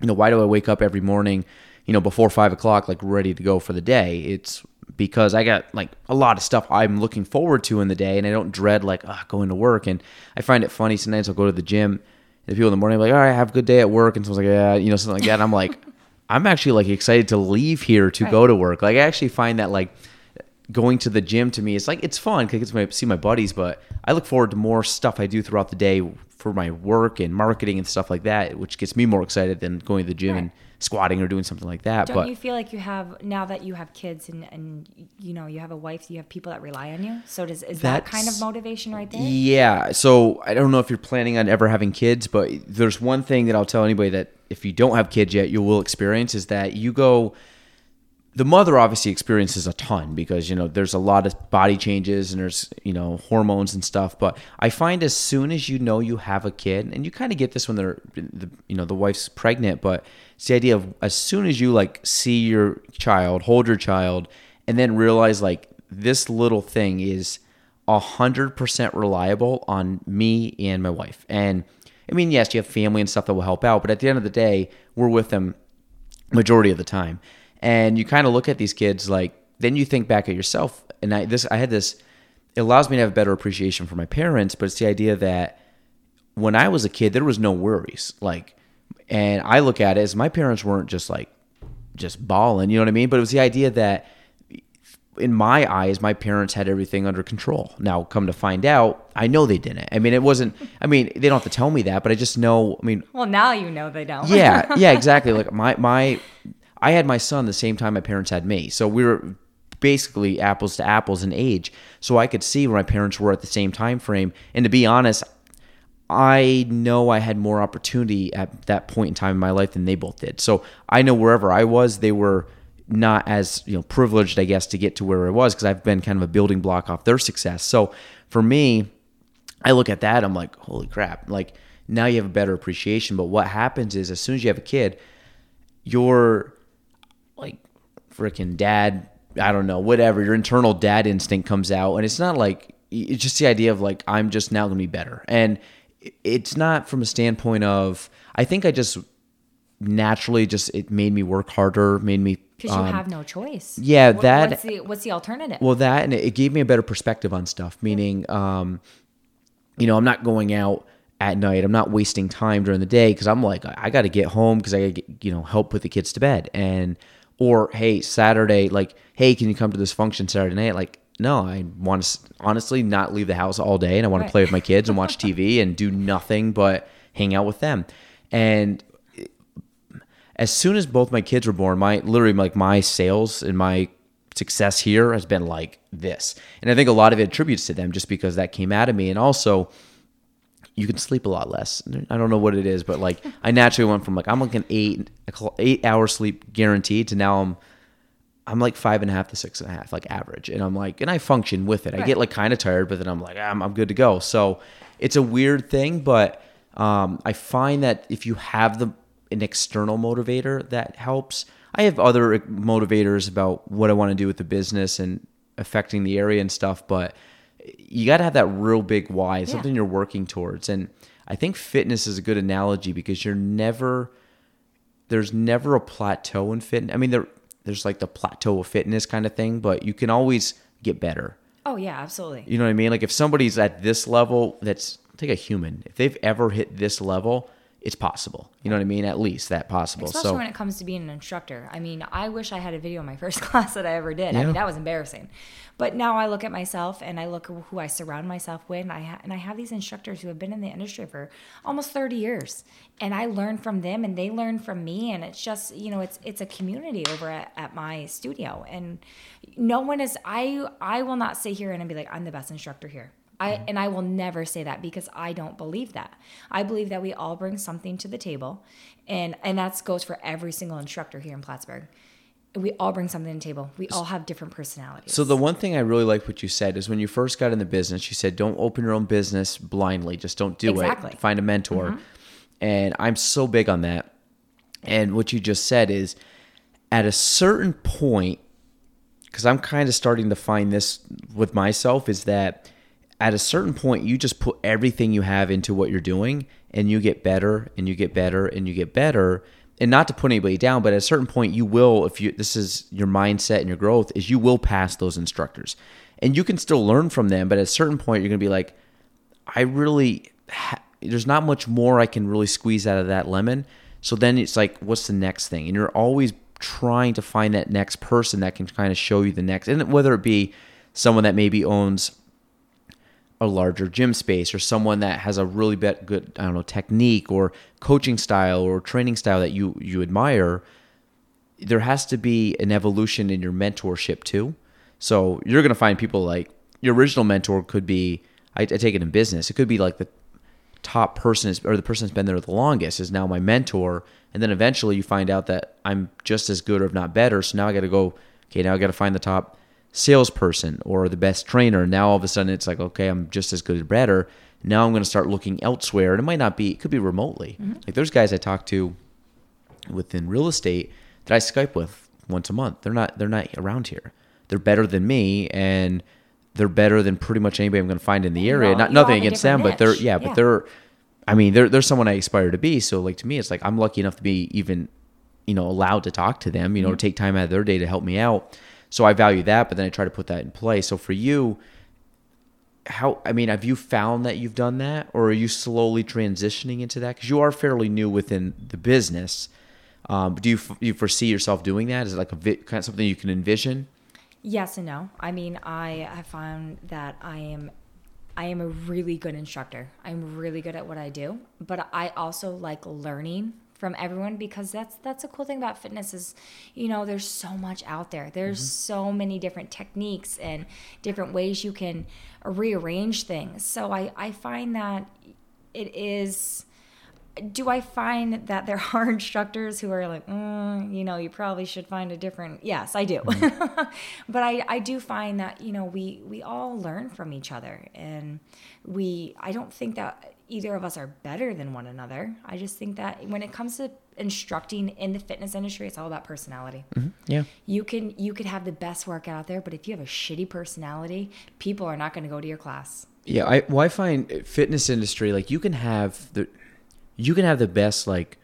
you know, why do I wake up every morning, you know, before five o'clock, like ready to go for the day? It's because I got like a lot of stuff I'm looking forward to in the day, and I don't dread like oh, going to work. And I find it funny, sometimes I'll go to the gym and the people in the morning are like, all right, have a good day at work, and someone's like, yeah, you know, something like that. And I'm like, I'm actually like excited to leave here to right. go to work. Like I actually find that like going to the gym to me, it's like it's fun because I get to my, see my buddies, but I look forward to more stuff I do throughout the day for my work and marketing and stuff like that, which gets me more excited than going to the gym right. and squatting or doing something like that. Don't but you feel like you have, now that you have kids and, and you know, you have a wife, you have people that rely on you? So does is that kind of motivation right there? Yeah. So I don't know if you're planning on ever having kids, but there's one thing that I'll tell anybody that if you don't have kids yet, you will experience is that you go... The mother obviously experiences a ton because, you know, there's a lot of body changes and there's, you know, hormones and stuff. But I find as soon as you know you have a kid, and you kind of get this when they're, the, you know, the wife's pregnant, but it's the idea of as soon as you like see your child, hold your child, and then realize like this little thing is one hundred percent reliable on me and my wife. And I mean, yes, you have family and stuff that will help out, but at the end of the day, we're with them majority of the time. And you kind of look at these kids like, then you think back at yourself. And I this I had this, it allows me to have a better appreciation for my parents, but it's the idea that when I was a kid, there was no worries. Like, and I look at it as my parents weren't just like, just bawling, you know what I mean? But it was the idea that in my eyes, my parents had everything under control. Now, come to find out, I know they didn't. I mean, it wasn't, I mean, they don't have to tell me that, but I just know, I mean. Well, now you know they don't. Yeah, yeah, exactly. Like my, my. I had my son the same time my parents had me. So we were basically apples to apples in age. So I could see where my parents were at the same time frame. And to be honest, I know I had more opportunity at that point in time in my life than they both did. So I know wherever I was, they were not as, you know, privileged, I guess, to get to where I was because I've been kind of a building block off their success. So for me, I look at that, I'm like, holy crap. Like now you have a better appreciation. But what happens is as soon as you have a kid, you're... like freaking dad, I don't know, whatever, your internal dad instinct comes out. And it's not like, it's just the idea of like, I'm just now going to be better. And it's not from a standpoint of, I think I just naturally just, it made me work harder, made me. Because um, you have no choice. Yeah. What, that. What's the, what's the alternative? Well, that, and it gave me a better perspective on stuff. Meaning, um, you know, I'm not going out at night. I'm not wasting time during the day because I'm like, I got to get home because I got to, you know, help put the kids to bed. And Or, hey, Saturday, like, hey, can you come to this function Saturday night? Like, no, I want to honestly not leave the house all day, and I want right. to play with my kids and watch T V and do nothing but hang out with them. And as soon as both my kids were born, my literally like my sales and my success here has been like this. And I think a lot of it attributes to them just because that came out of me. And also, you can sleep a lot less. I don't know what it is, but like I naturally went from like I'm like an eight eight hour sleep guaranteed to now I'm I'm like five and a half to six and a half, like average. And I'm like, and I function with it. Right. I get like kind of tired, but then I'm like, I'm I'm good to go. So it's a weird thing, but um, I find that if you have the an external motivator, that helps. I have other motivators about what I want to do with the business and affecting the area and stuff, but you got to have that real big why. It's yeah. something you're working towards. And I think fitness is a good analogy because you're never, there's never a plateau in fitness. I mean, there there's like the plateau of fitness kind of thing, but you can always get better. Oh yeah, absolutely. You know what I mean? Like if somebody's at this level, that's take a human. If they've ever hit this level, it's possible. You know what I mean? At least that possible. Especially so, when it comes to being an instructor. I mean, I wish I had a video in my first class that I ever did. Yeah. I mean, that was embarrassing. But now I look at myself and I look at who I surround myself with. And I, ha- and I have these instructors who have been in the industry for almost thirty years. And I learn from them and they learn from me. And it's just, you know, it's it's a community over at, at my studio. And no one is, I, I will not sit here and be like, I'm the best instructor here. I, and I will never say that because I don't believe that. I believe that we all bring something to the table, and, and that goes for every single instructor here in Plattsburgh. we all bring something to the table. We all have different personalities. So the one thing I really like what you said is when you first got in the business, you said, don't open your own business blindly. Just don't do exactly. it. Find a mentor. Mm-hmm. And I'm so big on that. And what you just said is at a certain point, because I'm kind of starting to find this with myself, is that at a certain point, you just put everything you have into what you're doing and you get better and you get better and you get better. And not to put anybody down, but at a certain point you will, if you this is your mindset and your growth, is you will pass those instructors. And you can still learn from them, but at a certain point you're going to be like, I really, ha- there's not much more I can really squeeze out of that lemon. So then it's like, what's the next thing? And you're always trying to find that next person that can kind of show you the next, and whether it be someone that maybe owns a larger gym space, or someone that has a really good, I don't know, technique or coaching style or training style that you, you admire, there has to be an evolution in your mentorship too. So you're going to find people like your original mentor could be, I, I take it in business, it could be like the top person is, or the person that's been there the longest is now my mentor. And then eventually you find out that I'm just as good or if not better. So now I got to go, okay, now I got to find the top salesperson or the best trainer. Now all of a sudden it's like, okay, I'm just as good or better. Now I'm going to start looking elsewhere. And it might not be, it could be remotely. Mm-hmm. Like there's guys I talk to within real estate that I Skype with once a month. They're not, they're not around here. They're better than me and they're better than pretty much anybody I'm going to find in the area. Well, not nothing against them, niche. but they're, yeah, yeah, but they're, I mean, they're, they're someone I aspire to be. So like to me, it's like, I'm lucky enough to be even, you know, allowed to talk to them, you know, mm-hmm. or take time out of their day to help me out. So I value that, but then I try to put that in play. So for you, how, I mean, have you found that you've done that, or are you slowly transitioning into that? Because you are fairly new within the business. Um, do you you foresee yourself doing that? Is it like a vi- kind of something you can envision? Yes and no. I mean, I have found that I am I am a really good instructor. I'm really good at what I do, but I also like learning from everyone, because that's that's a cool thing about fitness is, you know, there's so much out there. There's mm-hmm. so many different techniques and different ways you can rearrange things. So I, I find that it is, do I find that there are instructors who are like, mm, you know, you probably should find a different, yes, I do. Mm-hmm. But I, I do find that, you know, we, we all learn from each other, and we, I don't think that either of us are better than one another. I just think that when it comes to instructing in the fitness industry, it's all about personality. Mm-hmm. Yeah. You can, you could have the best workout out there, but if you have a shitty personality, people are not going to go to your class. Yeah. I, well, I find fitness industry, like you can have the, you can have the best like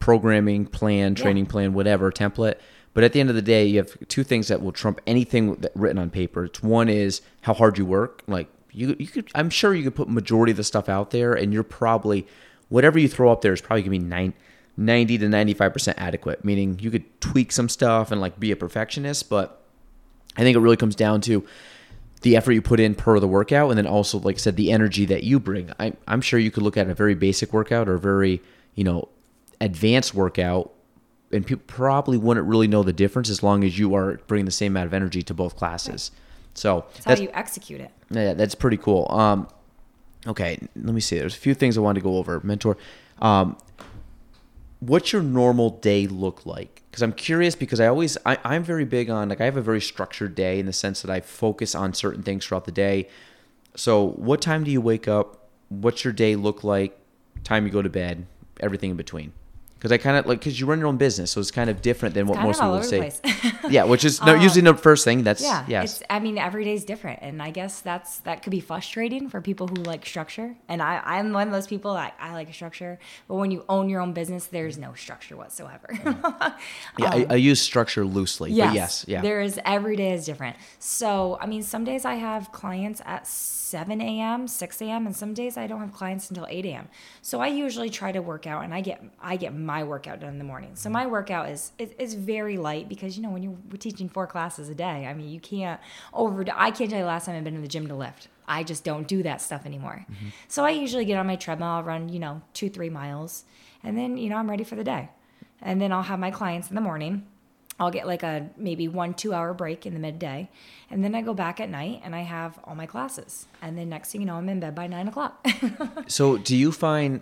programming plan, training yeah. plan, whatever template. But at the end of the day, you have two things that will trump anything that written on paper. It's one is how hard you work. Like, You you could I'm sure you could put majority of the stuff out there, and you're probably whatever you throw up there is probably gonna be nine, ninety to ninety-five percent adequate. Meaning you could tweak some stuff and like be a perfectionist, but I think it really comes down to the effort you put in per the workout, and then also like I said, the energy that you bring. I I'm sure you could look at a very basic workout or a very, you know, advanced workout, and people probably wouldn't really know the difference as long as you are bringing the same amount of energy to both classes. Right. So that's, that's how you execute it. Yeah, that's pretty cool. Um, okay, let me see. There's a few things I wanted to go over. Mentor, um, what's your normal day look like? Because I'm curious, because I always, I, I'm very big on, like I have a very structured day in the sense that I focus on certain things throughout the day. So what time do you wake up? What's your day look like? Time you go to bed? Everything in between? Because I kind of like, because you run your own business, so it's kind of different than it's what most people would say. Yeah, which is no, um, usually the first thing. That's yeah. Yes. It's, I mean, every day's different, and I guess that's that could be frustrating for people who like structure. And I, I'm one of those people that I like structure, but when you own your own business, there's no structure whatsoever. um, yeah, I, I use structure loosely. Yes, but yes, yeah. There is every day is different. So I mean, some days I have clients at seven a.m., six a.m., and some days I don't have clients until eight a.m. So I usually try to work out, and I get I get. my workout done in the morning. So my workout is, is is very light, because you know when you're teaching four classes a day, I mean you can't over. I can't tell you the last time I've been in the gym to lift. I just don't do that stuff anymore. Mm-hmm. So I usually get on my treadmill, I'll run you know two three miles, and then you know I'm ready for the day. And then I'll have my clients in the morning. I'll get like a maybe one two hour break in the midday, and then I go back at night and I have all my classes. And then next thing you know, I'm in bed by nine o'clock. So do you find?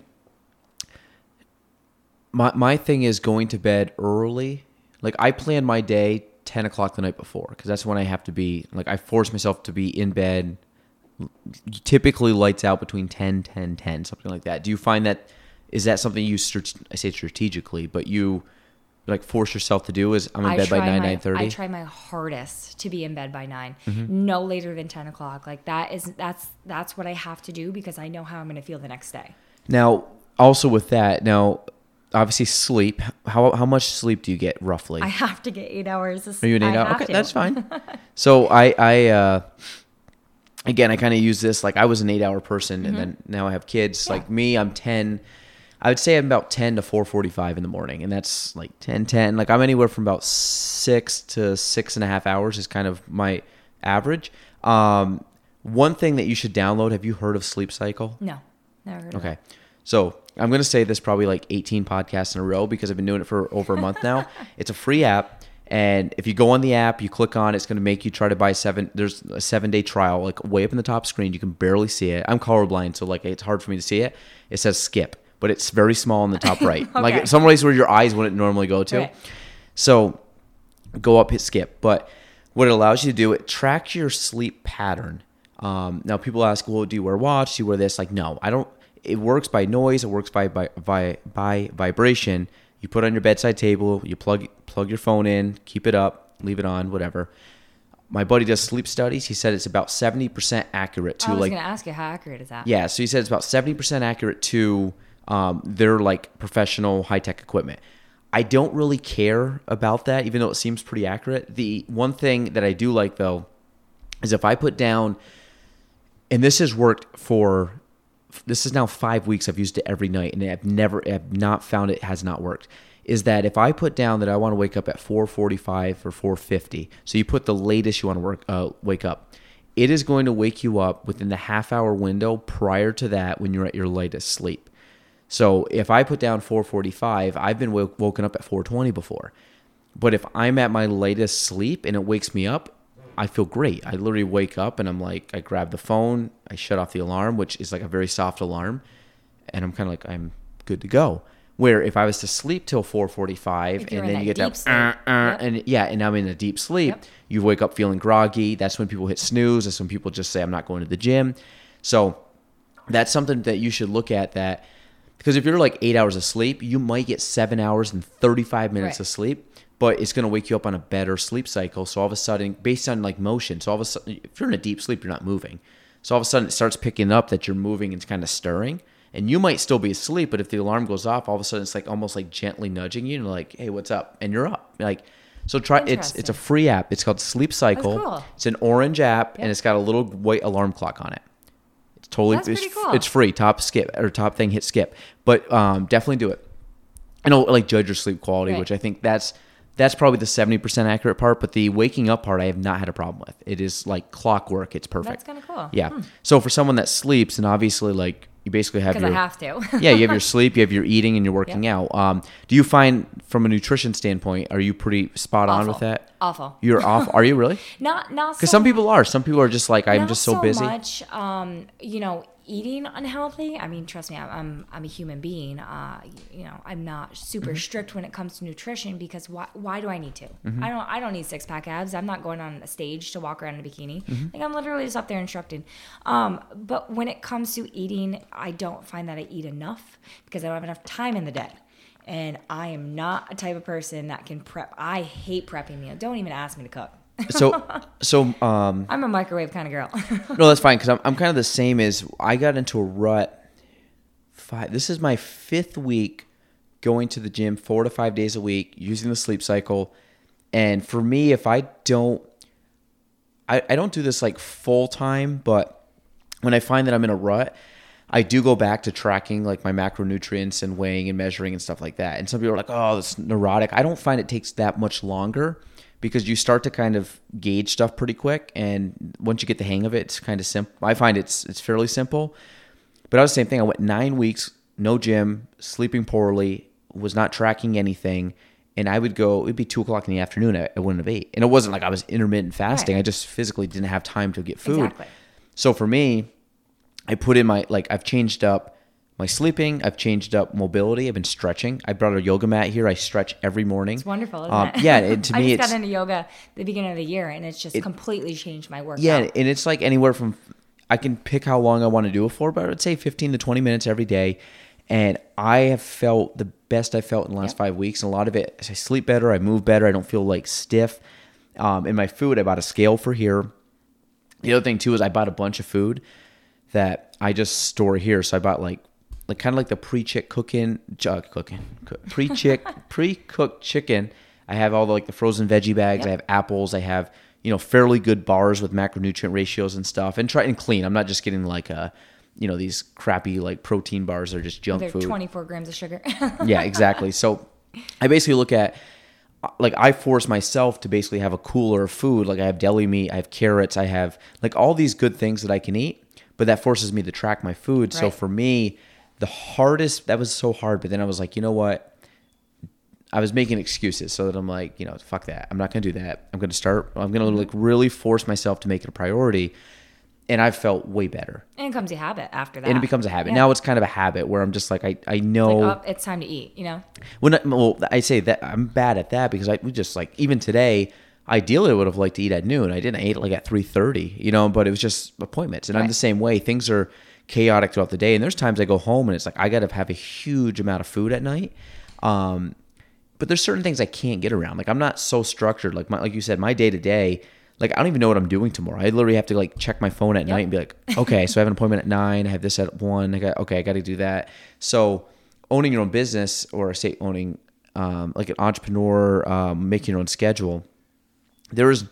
My my thing is going to bed early like I plan my day ten o'clock the night before, because that's when I have to be, like I force myself to be in bed, typically lights out between ten, ten, ten, something like that. Do you find that, is that something you, I say strategically, but you like force yourself to do is I'm in I bed by nine, nine thirty? I try my hardest to be in bed by nine, mm-hmm. no later than ten o'clock. Like that is, that's, that's what I have to do because I know how I'm going to feel the next day. Now, also with that, now obviously sleep, how how much sleep do you get roughly? I have to get eight hours of sleep. Are you an eight hour? Okay, to. That's fine. So I, I, uh, again, I kind of use this, like I was an eight hour person mm-hmm. and then now I have kids yeah. like me, I'm ten. I would say I'm about ten to four forty-five in the morning, and that's like ten, ten. Like I'm anywhere from about six to six and a half hours is kind of my average. Um, one thing that you should download, have you heard of Sleep Cycle? No, never heard of it. Okay. So I'm going to say this probably like eighteen podcasts in a row because I've been doing it for over a month now. It's a free app. And if you go on the app, you click on it, it's going to make you try to buy seven. There's a seven day trial, like way up in the top screen. You can barely see it. I'm colorblind, so like it's hard for me to see it. It says skip, but it's very small in the top right. Okay. Like some ways where your eyes wouldn't normally go to. Right. So go up, hit skip. But what it allows you to do, it tracks your sleep pattern. Um, now people ask, well, do you wear a watch? Do you wear this? Like, no, I don't. It works by noise. It works by, by, by, by vibration. You put it on your bedside table, you plug plug your phone in, keep it up, leave it on, whatever. My buddy does sleep studies. He said it's about seventy percent accurate to like- I was like, gonna ask you, how accurate is that? Yeah, so he said it's about seventy percent accurate to um, their like professional high-tech equipment. I don't really care about that, even though it seems pretty accurate. The one thing that I do like though, is if I put down, and this has worked for, this is now five weeks I've used it every night and I've never, I've not found it has not worked, is that if I put down that I want to wake up at four forty-five or four fifty, so you put the latest you want to work, uh, wake up, it is going to wake you up within the half hour window prior to that when you're at your lightest sleep. So if I put down four forty-five, I've been w- woken up at four twenty before. But if I'm at my lightest sleep and it wakes me up, I feel great. I literally wake up and I'm like, I grab the phone, I shut off the alarm, which is like a very soft alarm. And I'm kind of like, I'm good to go. Where if I was to sleep till four forty-five and then you get that, uh, uh, yep. and yeah, and I'm in a deep sleep, yep. you wake up feeling groggy. That's when people hit snooze. That's when people just say, I'm not going to the gym. So that's something that you should look at that. Because if you're like eight hours of sleep, you might get seven hours and thirty-five minutes right. of sleep. But it's going to wake you up on a better sleep cycle. So all of a sudden, based on like motion, so all of a sudden, if you're in a deep sleep, you're not moving. So all of a sudden it starts picking up that you're moving and it's kind of stirring. And you might still be asleep, but if the alarm goes off, all of a sudden it's like almost like gently nudging you and like, hey, what's up? And you're up. Like, so try, it's it's a free app. It's called Sleep Cycle. Cool. It's an orange app yep. and it's got a little white alarm clock on it. It's totally, That's it's, cool. it's free. Top skip or top thing, hit skip. But um, definitely do it. And it'll like judge your sleep quality, right. which I think that's, That's probably the seventy percent accurate part, but the waking up part I have not had a problem with. It is like clockwork. It's perfect. That's kind of cool. Yeah. Hmm. So for someone that sleeps, and obviously like you basically have your... Because I have to. yeah, you have your sleep, you have your eating, and you're working yep. out. Um, do you find from a nutrition standpoint, are you pretty spot Awful. on with that? Awful. You're off. Are you really? not not so Because some much. people are. Some people are just like, I'm not just so, so busy. Much, um, you know, eating unhealthy. I mean, trust me, I'm I'm a human being. Uh, you know, I'm not super mm-hmm. strict when it comes to nutrition because why why do I need to? Mm-hmm. I don't I don't need six pack abs. I'm not going on a stage to walk around in a bikini. Mm-hmm. Like I'm literally just up there instructing. Um, but when it comes to eating, I don't find that I eat enough because I don't have enough time in the day. And I am not a type of person that can prep. I hate prepping meals. Don't even ask me to cook. So, so, um, I'm a microwave kind of girl. No, that's fine. Cause I'm, I'm kind of the same as I got into a rut five. This is my fifth week going to the gym four to five days a week using the sleep cycle. And for me, if I don't, I, I don't do this like full time, but when I find that I'm in a rut, I do go back to tracking like my macronutrients and weighing and measuring and stuff like that. And some people are like, oh, that's neurotic. I don't find it takes that much longer. Because you start to kind of gauge stuff pretty quick, and once you get the hang of it, it's kind of simple. I find it's it's fairly simple. But I was the same thing. I went nine weeks, no gym, sleeping poorly, was not tracking anything, and I would go. It'd be two o'clock in the afternoon. I, I wouldn't have ate, and it wasn't like I was intermittent fasting. Right. I just physically didn't have time to get food. Exactly. So for me, I put in my like I've changed up my sleeping. I've changed up mobility. I've been stretching. I brought a yoga mat here. I stretch every morning. It's wonderful, isn't um, it? Yeah, it, to me, it's... I just got into yoga at the beginning of the year, and it's just it, completely changed my workout. Yeah, and it's like anywhere from... I can pick how long I want to do it for, but I would say fifteen to twenty minutes every day. And I have felt the best I felt in the last yep. five weeks. And a lot of it, I sleep better. I move better. I don't feel like stiff. Um, and my food, I bought a scale for here. The other thing too is I bought a bunch of food that I just store here. So I bought like, like kind of like the pre-chick cooking, uh, cooking, cook, pre-chick, pre-cooked chicken. I have all the, like the frozen veggie bags. Yep. I have apples. I have, you know, fairly good bars with macronutrient ratios and stuff, and try and clean. I'm not just getting like a, you know, these crappy like protein bars that are just junk They're food. They're twenty-four grams of sugar. Yeah, exactly. So I basically look at, like I force myself to basically have a cooler of food. Like I have deli meat, I have carrots, I have like all these good things that I can eat, but that forces me to track my food. Right. So for me, the hardest, that was so hard, but then I was like, you know what? I was making excuses so that I'm like, you know, fuck that. I'm not going to do that. I'm going to start, I'm going to like really force myself to make it a priority. And I felt way better. And it becomes a habit after that. And it becomes a habit. Yeah. Now it's kind of a habit where I'm just like, I, I know. It's, like, oh, it's time to eat, you know? When I, well, I say that I'm bad at that because I we just like, even today, ideally I would have liked to eat at noon. I didn't. I ate like at three thirty, you know, but it was just appointments. And right. I'm the same way. Things are chaotic throughout the day. And there's times I go home and it's like, I got to have a huge amount of food at night. Um But there's certain things I can't get around. Like I'm not so structured. Like my, like you said, my day to day, like I don't even know what I'm doing tomorrow. I literally have to like check my phone at yep. night and be like, okay, so I have an appointment at nine. I have this at one. I got, okay, I got to do that. So owning your own business, or say owning um, like an entrepreneur, um, making your own schedule. There is,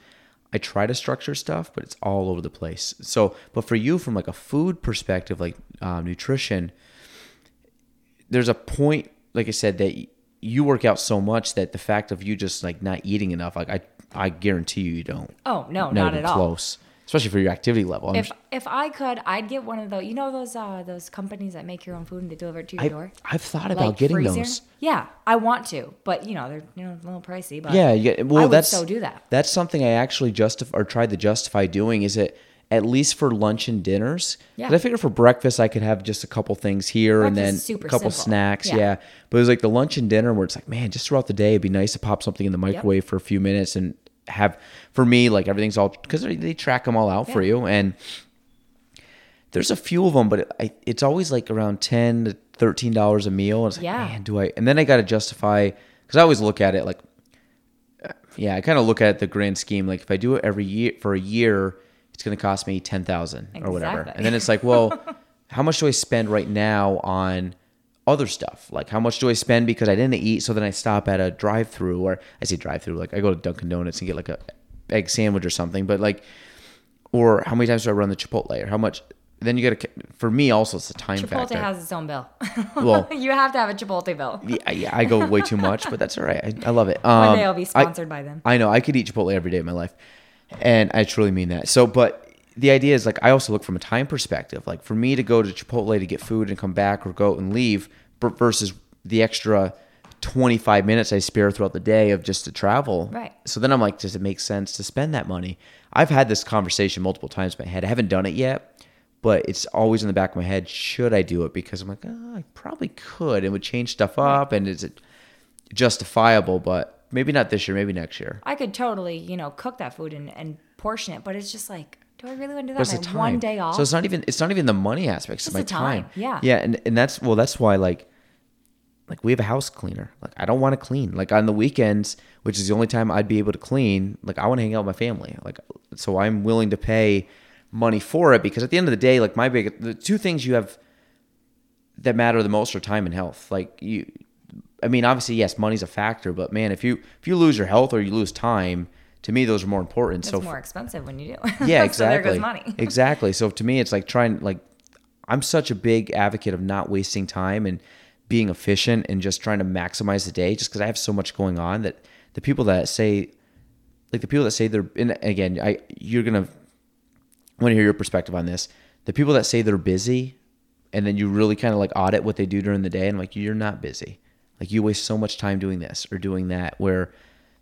I try to structure stuff, but it's all over the place. So, but for you from like a food perspective, like um, nutrition, there's a point, like I said, that you work out so much that the fact of you just like not eating enough, like I, I guarantee you, you don't. Oh no, not, not at all. Close, especially for your activity level. I'm if just, if I could, I'd get one of those. You know those uh, those companies that make your own food and they deliver it to your I, door. I've thought about like getting freezer? those. Yeah, I want to, but you know they're you know a little pricey. But yeah, yeah. Well, I would that's so do that. That's something I actually justify or tried to justify doing. Is it at least for lunch and dinners? Yeah. Because I figured for breakfast, I could have just a couple things here breakfast and then super a couple simple. snacks. Yeah. yeah. But it was like the lunch and dinner where it's like, man, just throughout the day, it'd be nice to pop something in the microwave yep. for a few minutes and have, for me, like everything's all, because they track them all out yeah. for you. And there's a few of them, but it, I, it's always like around ten to thirteen dollars a meal. And it's like, yeah. man, do I, and then I got to justify, because I always look at it like, yeah, I kind of look at the grand scheme. Like if I do it every year for a year, it's going to cost me ten thousand dollars or exactly. whatever. And then it's like, well, how much do I spend right now on other stuff? Like how much do I spend because I didn't eat? So then I stop at a drive-thru, or I say drive-thru, like I go to Dunkin' Donuts and get like a egg sandwich or something, but like, or how many times do I run the Chipotle, or how much? Then you got to, for me also, it's the time Chipotle factor. Chipotle has its own bill. Well, you have to have a Chipotle bill. yeah, yeah, I go way too much, but that's all right. I, I love it. Um, One day I'll be sponsored I, by them. I know. I could eat Chipotle every day of my life. And I truly mean that. So, but the idea is like, I also look from a time perspective, like for me to go to Chipotle to get food and come back or go and leave versus the extra twenty-five minutes I spare throughout the day of just to travel. Right. So then I'm like, does it make sense to spend that money? I've had this conversation multiple times in my head. I haven't done it yet, but it's always in the back of my head. Should I do it? Because I'm like, oh, I probably could. It would change stuff up. And is it justifiable? But maybe not this year, maybe next year. I could totally, you know, cook that food and, and portion it, but it's just like, do I really want to do that? Like one day off. So it's not even it's not even the money aspects. It's my time. time. Yeah. Yeah, and, and that's well, that's why like like we have a house cleaner. Like I don't want to clean. Like on the weekends, which is the only time I'd be able to clean, like I want to hang out with my family. Like so I'm willing to pay money for it because at the end of the day, like my big the two things you have that matter the most are time and health. Like you I mean, obviously, yes, money's a factor, but man, if you if you lose your health or you lose time, to me, those are more important. It's so more f- expensive when you do. Yeah, exactly. So there goes money. Exactly. So to me, it's like trying, like, I'm such a big advocate of not wasting time and being efficient and just trying to maximize the day just because I have so much going on that the people that say, like the people that say they're, and again, I you're going to want to hear your perspective on this. The people that say they're busy and then you really kind of like audit what they do during the day and like, you're not busy. Like you waste so much time doing this or doing that where,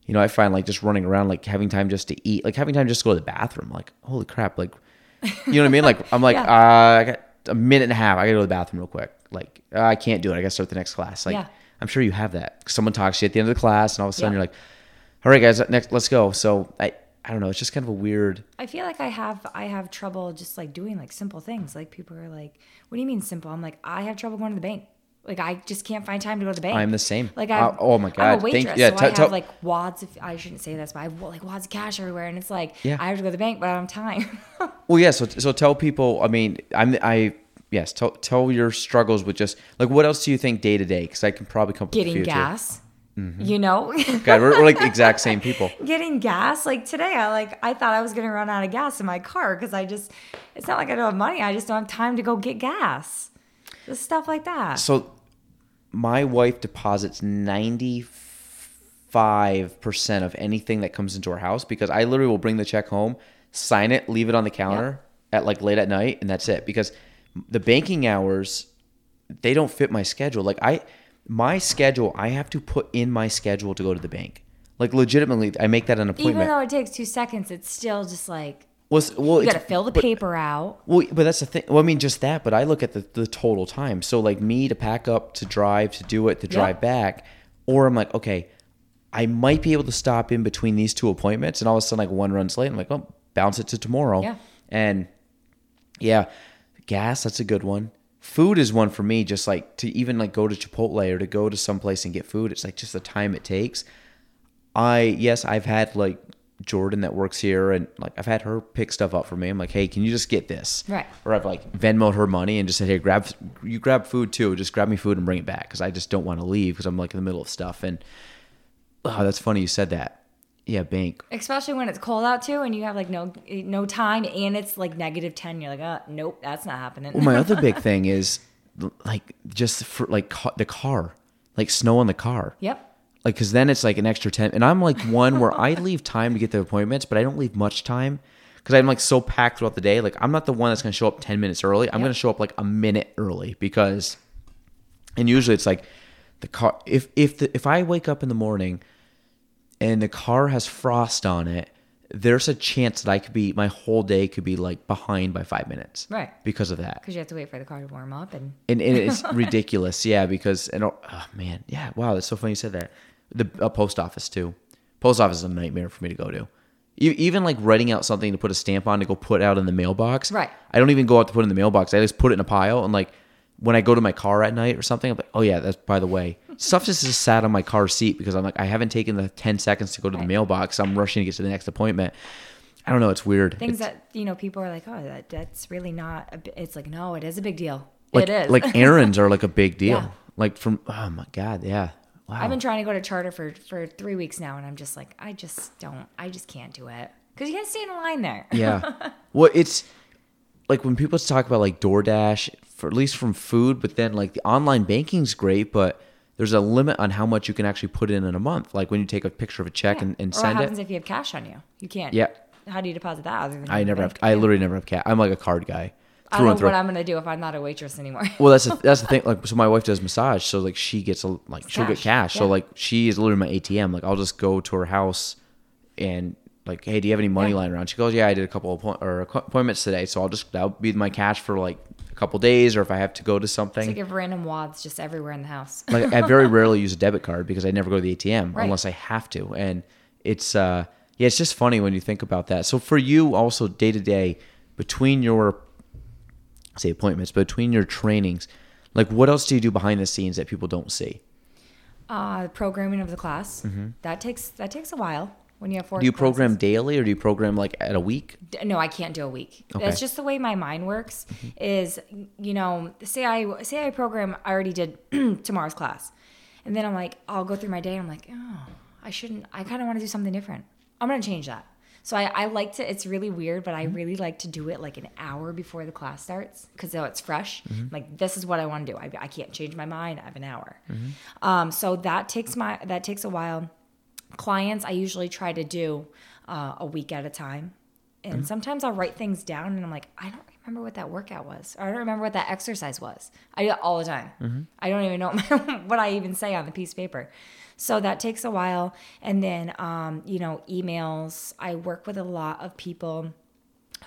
you know, I find like just running around, like having time just to eat, like having time just to go to the bathroom, like, holy crap. Like, you know what I mean? Like, I'm like, yeah. uh, I got a minute and a half. I gotta go to the bathroom real quick. like, oh, I can't do it. I got to start the next class. Like, yeah. I'm sure you have that. Someone talks to you at the end of the class, and all of a sudden yeah. you're like, all right, guys, next, let's go. So I, I don't know. It's just kind of a weird. I feel like I have I have trouble just like doing like simple things. Like people are like, what do you mean simple? I'm like, I have trouble going to the bank. Like I just can't find time to go to the bank. I'm the same. Like I, oh my god, I'm a waitress, Thank you. Yeah, so t- I have t- like wads of, I shouldn't say this, but I have like wads of cash everywhere, and it's like yeah. I have to go to the bank, but I don't have time. Well, yeah. So so tell people. I mean, I'm I yes. Tell tell your struggles with just like what else do you think day to day? Because I can probably come up with a few too. Getting gas. Mm-hmm. You know, God, we're, we're like the exact same people. Getting gas, like today, I like I thought I was gonna run out of gas in my car because I just it's not like I don't have money. I just don't have time to go get gas. Just stuff like that. So my wife deposits ninety-five percent of anything that comes into our house because I literally will bring the check home, sign it, leave it on the counter yeah. at like late at night, and that's it. Because the banking hours, they don't fit my schedule. Like I, my schedule, I have to put in my schedule to go to the bank. Like legitimately, I make that an appointment. Even though it takes two seconds, it's still just like... Well, well, you got to fill the but, paper out. Well, but that's the thing. Well, I mean, just that. But I look at the, the total time. So, like me to pack up, to drive, to do it, to drive yep. back, or I'm like, okay, I might be able to stop in between these two appointments, and all of a sudden, like one runs late. I'm like, oh, bounce it to tomorrow. Yeah. And yeah, gas. That's a good one. Food is one for me. Just like to even like go to Chipotle or to go to someplace and get food. It's like just the time it takes. I yes, I've had like. Jordan that works here, and like I've had her pick stuff up for me. I'm like, hey, can you just get this? Right. Or I've like Venmoed her money and just said, hey, grab you grab food too. Just grab me food and bring it back because I just don't want to leave because I'm like in the middle of stuff. And oh, that's funny you said that. Yeah, bank. Especially when it's cold out too, and you have like no no time, and it's like negative ten. You're like, uh, oh, nope, that's not happening. Well, my other big thing is like just for like the car, like snow on the car. Yep. Like, cause then it's like an extra ten, and I'm like one where I leave time to get the appointments, but I don't leave much time, cause I'm like so packed throughout the day. Like, I'm not the one that's gonna show up ten minutes early. I'm yep. gonna show up like a minute early because, and usually it's like the car. If if the, if I wake up in the morning, and the car has frost on it, there's a chance that I could be my whole day could be like behind by five minutes, right? Because of that, cause you have to wait for the car to warm up, and and, and it's ridiculous, yeah. Because and oh man, yeah, wow, that's so funny you said that. The uh, post office too. Post office is a nightmare for me to go to. You, even like writing out something to put a stamp on to go put out in the mailbox. Right. I don't even go out to put it in the mailbox. I just put it in a pile. And like when I go to my car at night or something, I'm like, oh yeah, that's by the way. Stuff just is sat on my car seat because I'm like, I haven't taken the ten seconds to go to right. the mailbox. So I'm rushing to get to the next appointment. I don't know. It's weird. Things it's, that, you know, people are like, oh, that, that's really not, a b-. It's like, no, it is a big deal. Like, it is. Like errands are like a big deal. Yeah. Like from, oh my God. Yeah. Wow. I've been trying to go to charter for, for three weeks now, and I'm just like, I just don't, I just can't do it. Because you got to stay in a line there. Yeah. Well, it's like when people talk about like DoorDash, for at least from food, but then like the online banking's great, but there's a limit on how much you can actually put in in a month. Like when you take a picture of a check yeah. and, and send it. Or what happens it. If you have cash on you? You can't. Yeah. How do you deposit that? Other than I never have, I literally never have cash. I'm like a card guy. I don't know through. What I'm gonna do if I'm not a waitress anymore. Well, that's the, that's the thing. Like, so my wife does massage, so like she gets a like she'll cash. get cash. Yeah. So like she is literally my A T M. Like I'll just go to her house and like, hey, do you have any money yeah. lying around? She goes, yeah, I did a couple of or appointments today, so I'll just that'll be my cash for like a couple of days, or if I have to go to something. It's like you have random wads just everywhere in the house. Like I very rarely use a debit card because I never go to the A T M right. unless I have to, and it's uh yeah, it's just funny when you think about that. So for you, also day to day between your say appointments, between your trainings, like what else do you do behind the scenes that people don't see? Uh, programming of the class. Mm-hmm. That takes that takes a while when you have four. Do you classes. Program daily or do you program like at a week? No, I can't do a week. Okay. That's just the way my mind works mm-hmm. is, you know, say I say I program, I already did tomorrow's class. And then I'm like, I'll go through my day and I'm like, oh, I shouldn't, I kind of want to do something different. I'm going to change that. So I, I like to, it's really weird, but I really like to do it like an hour before the class starts because though it's fresh, mm-hmm. like this is what I want to do. I, I can't change my mind. I have an hour. Mm-hmm. Um, so that takes my, that takes a while. Clients, I usually try to do uh, a week at a time. And mm-hmm. sometimes I'll write things down and I'm like, I don't remember what that workout was. Or I don't remember what that exercise was. I do it all the time. Mm-hmm. I don't even know what I even say on the piece of paper. So that takes a while. And then, um, you know, emails. I work with a lot of people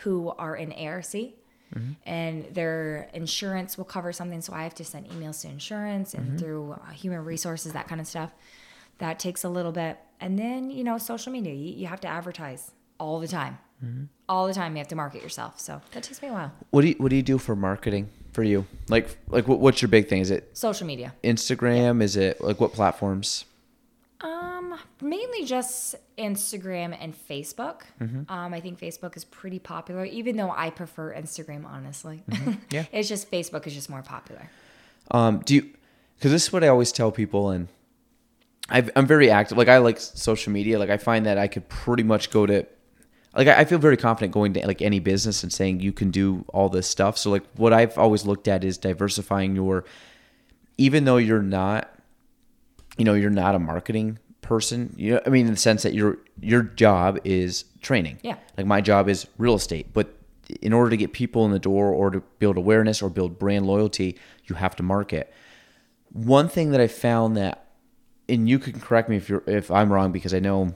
who are in A R C. mm-hmm. and their insurance will cover something. So I have to send emails to insurance and mm-hmm. through uh, human resources, that kind of stuff. That takes a little bit. And then, you know, social media, you, you have to advertise all the time, mm-hmm. all the time. You have to market yourself. So that takes me a while. What do you, what do you do for marketing for you? Like, like what, what's your big thing? Is it social media, Instagram? Yeah. Is it like what platforms? Um, mainly just Instagram and Facebook. Mm-hmm. Um, I think Facebook is pretty popular, even though I prefer Instagram, honestly. Mm-hmm. Yeah. It's just Facebook is just more popular. Um, do you, cause this is what I always tell people, and I've, I'm very active. Like I like social media. Like I find that I could pretty much go to, like, I feel very confident going to like any business and saying you can do all this stuff. So like what I've always looked at is diversifying your, even though you're not, you know, you're not a marketing person, you know, I mean, in the sense that your, your job is training. Yeah. Like my job is real estate, but in order to get people in the door or to build awareness or build brand loyalty, you have to market. One thing that I found that, and you can correct me if you're, if I'm wrong, because I know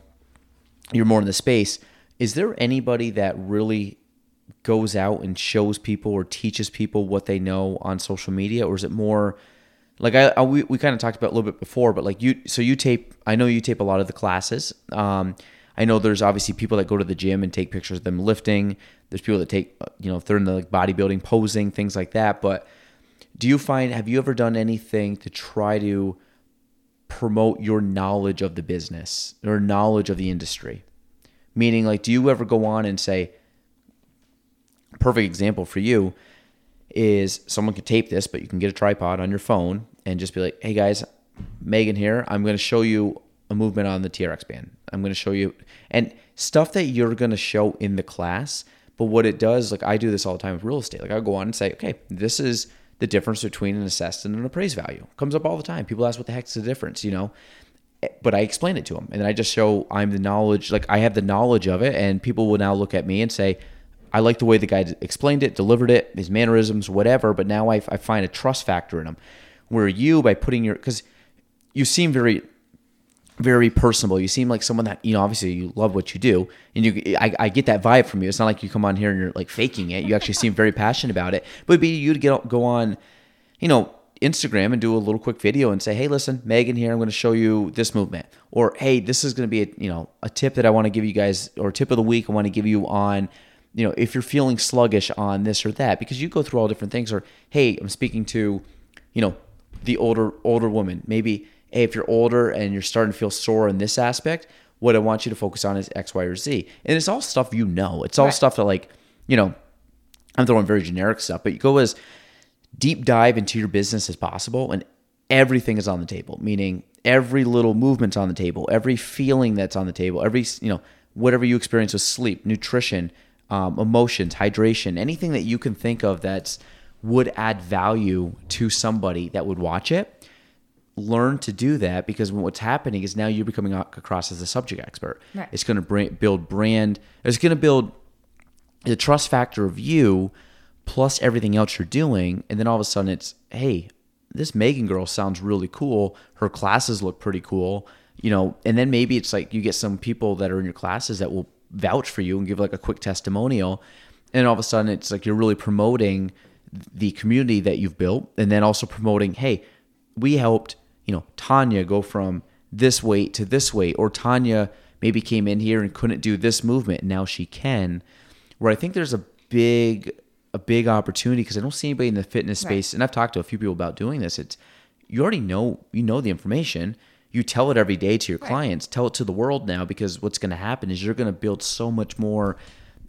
you're more in the space. Is there anybody that really goes out and shows people or teaches people what they know on social media? Or is it more like I, I we, we kind of talked about a little bit before, but like you, so you tape, I know you tape a lot of the classes. Um, I know there's obviously people that go to the gym and take pictures of them lifting. There's people that take, you know, if they're in the like bodybuilding, posing, things like that. But do you find, have you ever done anything to try to promote your knowledge of the business or knowledge of the industry? Meaning, like, do you ever go on and say, perfect example for you is someone could tape this, but you can get a tripod on your phone and just be like, hey guys, Megan here. I'm going to show you a movement on the T R X band. I'm going to show you and stuff that you're going to show in the class. But what it does, like I do this all the time with real estate. Like I'll go on and say, okay, this is the difference between an assessed and an appraised value. It comes up all the time. People ask what the heck's the difference, you know? But I explain it to them and then I just show I'm the knowledge, like I have the knowledge of it, and people will now look at me and say, I like the way the guy explained it, delivered it, his mannerisms, whatever. But now I, I find a trust factor in him where you, by putting your, cause you seem very, very personable. You seem like someone that, you know, obviously you love what you do and you, I, I get that vibe from you. It's not like you come on here and you're like faking it. You actually seem very passionate about it, but it'd be you to get go on, you know, Instagram and do a little quick video and say, hey, listen, Megan here, I'm going to show you this movement, or, hey, this is going to be a, you know, a tip that I want to give you guys, or tip of the week I want to give you on, you know, if you're feeling sluggish on this or that, because you go through all different things. Or, hey, I'm speaking to, you know, the older, older woman, maybe, hey, if you're older and you're starting to feel sore in this aspect, what I want you to focus on is X, Y, or Z. And it's all stuff, you know, it's all right. Stuff that like, you know, I'm throwing very generic stuff, but you go as deep dive into your business as possible, and everything is on the table, meaning every little movement's on the table, every feeling that's on the table, every, you know, whatever you experience with sleep, nutrition, um, emotions, hydration, anything that you can think of that's would add value to somebody that would watch it. Learn to do that, because what's happening is now you're becoming across as a subject expert. Right. It's going to build brand. It's going to build the trust factor of you, plus everything else you're doing. And then all of a sudden it's, hey, this Megan girl sounds really cool. Her classes look pretty cool, you know? And then maybe it's like you get some people that are in your classes that will vouch for you and give like a quick testimonial. And all of a sudden it's like, you're really promoting the community that you've built. And then also promoting, hey, we helped, you know, Tanya go from this weight to this weight, or Tanya maybe came in here and couldn't do this movement, and now she can. Where I think there's a big, a big opportunity, because I don't see anybody in the fitness space. Right. And I've talked to a few people about doing this. It's, you already know, you know, the information, you tell it every day to your right. clients, tell it to the world now, because what's going to happen is you're going to build so much more,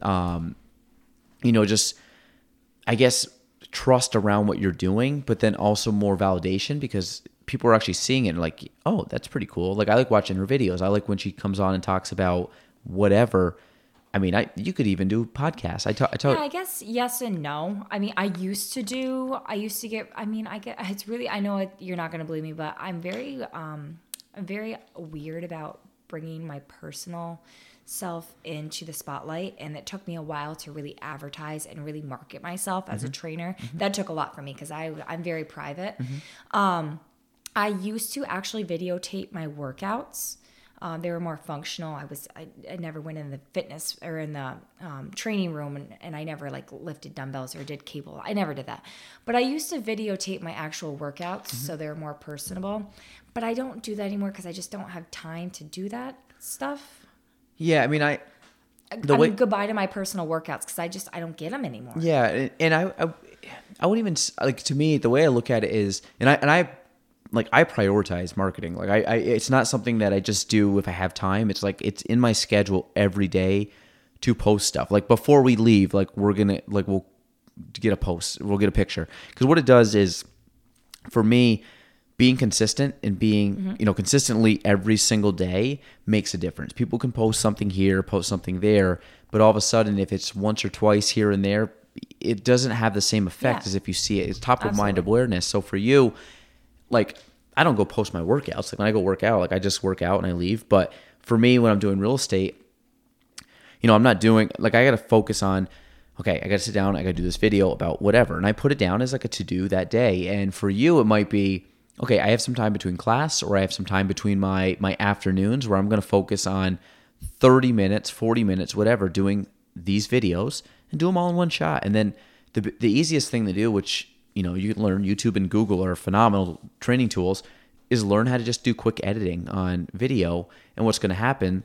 um, you know, just, I guess, trust around what you're doing, but then also more validation, because people are actually seeing it and like, oh, that's pretty cool. Like I like watching her videos. I like when she comes on and talks about whatever. I mean, I you could even do podcasts. I, t- I told. Yeah, I guess yes and no. I mean, I used to do. I used to get. I mean, I get. It's really. I know it, you're not gonna believe me, but I'm very, um, I'm very weird about bringing my personal self into the spotlight, and it took me a while to really advertise and really market myself as mm-hmm. a trainer. Mm-hmm. That took a lot for me, because I I'm very private. Mm-hmm. Um, I used to actually videotape my workouts. Um, they were more functional. I was I, I never went in the fitness or in the um, training room, and, and I never like lifted dumbbells or did cable. I never did that. But I used to videotape my actual workouts, mm-hmm. so they're more personable. But I don't do that anymore because I just don't have time to do that stuff. Yeah, I mean, I... The I mean, way- goodbye to my personal workouts because I just, I don't get them anymore. Yeah, and I, I, I wouldn't even, like, to me, the way I look at it is, and I, and I, like, I prioritize marketing. Like, I, I, it's not something that I just do if I have time. It's like, it's in my schedule every day to post stuff. Like, before we leave, like, we're going to, like, we'll get a post, we'll get a picture. Because what it does is, for me, being consistent and being, mm-hmm. you know, consistently every single day makes a difference. People can post something here, post something there, but all of a sudden, if it's once or twice here and there, it doesn't have the same effect yeah. as if you see it. It's top Absolutely. Of mind awareness. So for you, like, I don't go post my workouts. Like, when I go work out, like, I just work out and I leave. But for me, when I'm doing real estate, you know, I'm not doing, like, I got to focus on, okay, I got to sit down, I got to do this video about whatever. And I put it down as like a to-do that day. And for you, it might be, okay, I have some time between class, or I have some time between my my afternoons where I'm going to focus on thirty minutes, forty minutes, whatever, doing these videos and do them all in one shot. And then the the easiest thing to do, which, you know, you can learn, YouTube and Google are phenomenal training tools, is learn how to just do quick editing on video. And what's going to happen,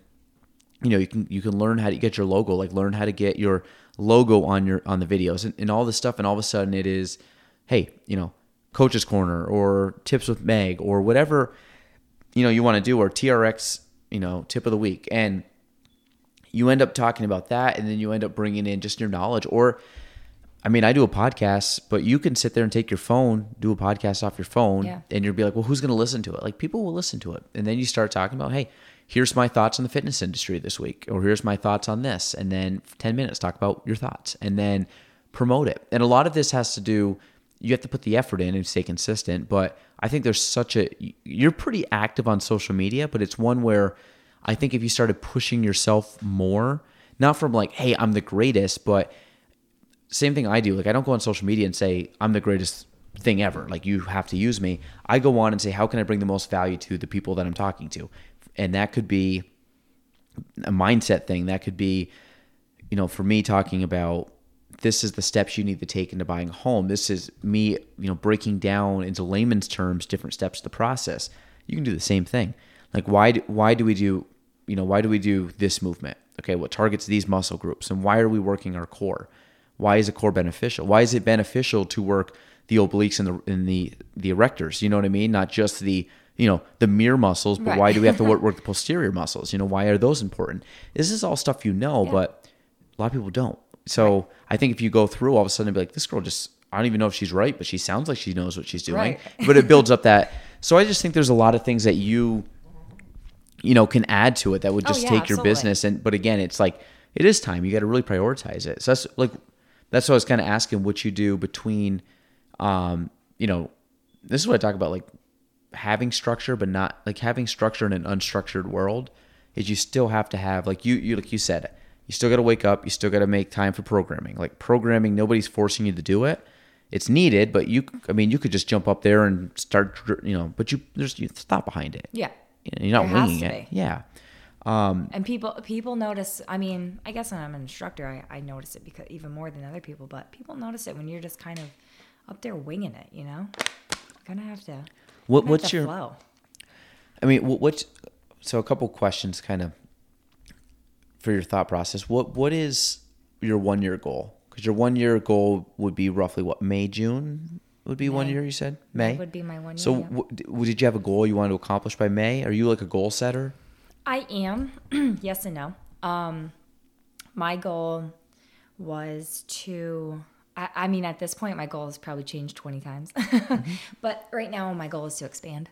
you know, you can you can learn how to get your logo, like learn how to get your logo on your on the videos and, and all this stuff. And all of a sudden it is, hey, you know, Coach's Corner or Tips with Meg or whatever, you know, you want to do, or T R X, you know, tip of the week. And you end up talking about that, and then you end up bringing in just your knowledge. Or, I mean, I do a podcast, but you can sit there and take your phone, do a podcast off your phone, yeah. and you'll be like, well, who's going to listen to it? Like, people will listen to it. And then you start talking about, hey, here's my thoughts on the fitness industry this week, or here's my thoughts on this. And then ten minutes, talk about your thoughts and then promote it. And a lot of this has to do, you have to put the effort in and stay consistent. But I think there's such a, you're pretty active on social media, but it's one where I think if you started pushing yourself more, not from like, hey, I'm the greatest, but same thing I do. Like, I don't go on social media and say, I'm the greatest thing ever. Like, you have to use me. I go on and say, how can I bring the most value to the people that I'm talking to? And that could be a mindset thing. That could be, you know, for me talking about, this is the steps you need to take into buying a home. This is me, you know, breaking down into layman's terms different steps of the process. You can do the same thing. Like, why do, why do we do, you know, why do we do this movement? Okay, what targets these muscle groups, and why are we working our core? Why is a core beneficial? Why is it beneficial to work the obliques and the and the the erectors? You know what I mean? Not just the, you know, the mere muscles, but right. Why do we have to work, work the posterior muscles? You know, why are those important? This is all stuff you know, yeah. but a lot of people don't. So right. I think if you go through all of a sudden, be like, this girl just, I don't even know if she's right, but she sounds like she knows what she's doing, right. But it builds up that. So I just think there's a lot of things that you, you know, can add to it that would just oh, yeah, take absolutely. Your business. And, but again, it's like, it is time. You got to really prioritize it. So that's like, that's what I was kind of asking what you do between, um, you know, this is what I talk about, like having structure, but not like having structure in an unstructured world is you still have to have, like you, you, like you said, you still got to wake up. You still got to make time for programming. Like programming, nobody's forcing you to do it. It's needed, but you, I mean, you could just jump up there and start, you know, but you, there's, you stop behind it. Yeah. You're not winging it. Be. Yeah. Um, and people, people notice, I mean, I guess when I'm an instructor, I, I notice it because even more than other people, but people notice it when you're just kind of up there winging it, you know, kind of have to, what, what's have to your, flow. I mean, what, what's, so a couple questions kind of, for your thought process, what what is your one year goal? Because your one year goal would be roughly what, May, June would be May. One year. You said May that would be my one year. So yeah. w- did you have a goal you wanted to accomplish by May? Are you like a goal setter? I am. Yes and no. Um, my goal was to. I, I mean, at this point, my goal has probably changed twenty times, mm-hmm. but right now, my goal is to expand.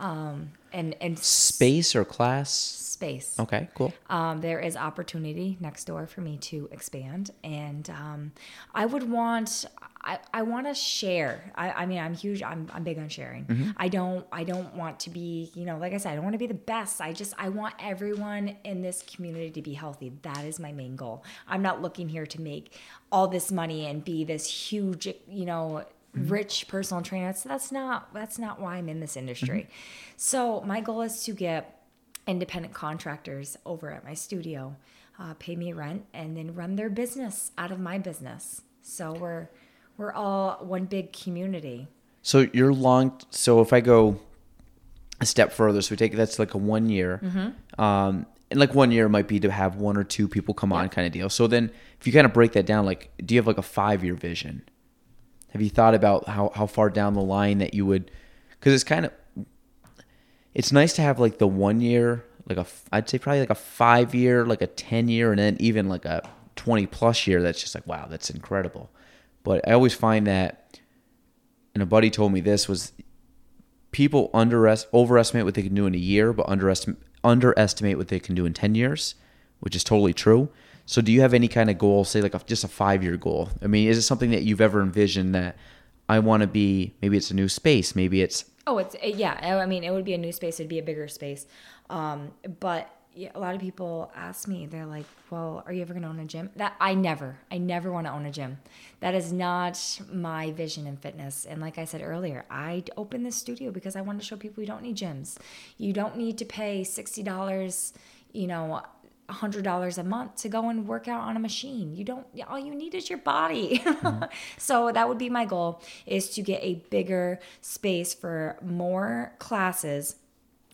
Um, and, and space or class space. Okay, cool. Um, there is opportunity next door for me to expand. And, um, I would want, I, I want to share. I, I mean, I'm huge. I'm, I'm big on sharing. Mm-hmm. I don't, I don't want to be, you know, like I said, I don't want to be the best. I just, I want everyone in this community to be healthy. That is my main goal. I'm not looking here to make all this money and be this huge, you know, rich personal trainer. That's, that's not, that's not why I'm in this industry. Mm-hmm. So my goal is to get independent contractors over at my studio uh, pay me rent and then run their business out of my business. So we're we're all one big community. So you're long. So if I go a step further, so we take that's like a one year. Mm-hmm. Um, and like one year might be to have one or two people come on, yeah. kind of deal. So then if you kind of break that down, like, do you have like a five year vision? Have you thought about how, how far down the line that you would, because it's kind of, it's nice to have like the one year, like a, I'd say probably like a five year, like a ten year, and then even like a twenty plus year. That's just like, wow, that's incredible. But I always find that, and a buddy told me this was, people underestimate, overestimate what they can do in a year, but underestimate, underestimate what they can do in ten years, which is totally true. So do you have any kind of goal, say like a, just a five-year goal? I mean, is it something that you've ever envisioned that I want to be, maybe it's a new space, maybe it's... Oh, it's, yeah. I mean, it would be a new space. It'd be a bigger space. Um, but a lot of people ask me, they're like, well, are you ever going to own a gym? That I never, I never want to own a gym. That is not my vision in fitness. And like I said earlier, I opened this studio because I wanted to show people you don't need gyms. You don't need to pay sixty dollars, you know, one hundred dollars a month to go and work out on a machine. You don't, all you need is your body. Mm-hmm. So that would be my goal, is to get a bigger space for more classes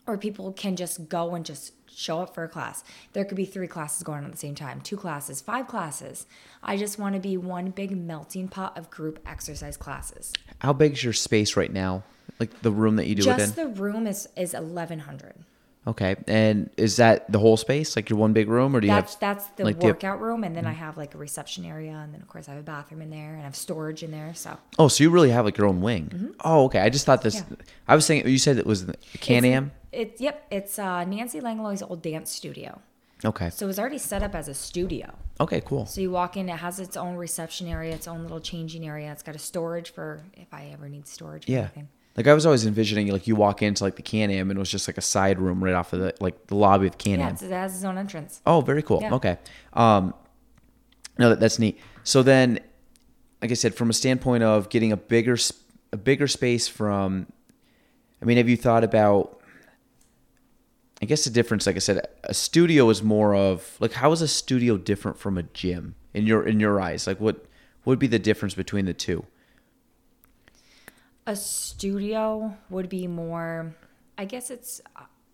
where people can just go and just show up for a class. There could be three classes going on at the same time, two classes, five classes. I just want to be one big melting pot of group exercise classes. How big's your space right now? Like the room that you do just it in? Just the room is, is eleven hundred. Okay. And is that the whole space? Like your one big room, or do you that's, have... That's the like, workout have, room. And then mm-hmm. I have like a reception area. And then of course I have a bathroom in there, and I have storage in there. So. Oh, so you really have like your own wing. Mm-hmm. Oh, okay. I just thought this... Yeah. I was thinking... You said it was Can-Am? It's, yep. It's uh, Nancy Langlois' old dance studio. Okay. So it was already set up as a studio. Okay, cool. So you walk in, it has its own reception area, its own little changing area. It's got a storage for if I ever need storage or yeah. anything. Like I was always envisioning, like you walk into like the Can-Am, and it was just like a side room right off of the like the lobby of Can-Am. Yeah, it's, it has its own entrance. Oh, very cool. Yeah. Okay, um, no, that, that's neat. So then, like I said, from a standpoint of getting a bigger a bigger space from, I mean, have you thought about? I guess the difference, like I said, a studio is more of like, how is a studio different from a gym in your in your eyes? Like what, what would be the difference between the two? A studio would be more, I guess it's,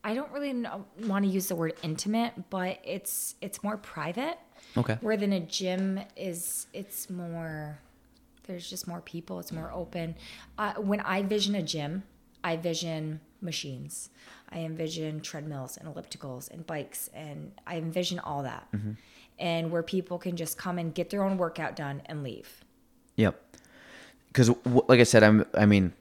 I don't really know, want to use the word intimate, but it's it's more private. Okay. Where than a gym is, it's more, there's just more people. It's more open. Uh, when I vision a gym, I vision machines. I envision treadmills and ellipticals and bikes, and I envision all that. Mm-hmm. And where people can just come and get their own workout done and leave. Yep. Because, like I said, I'm. I mean,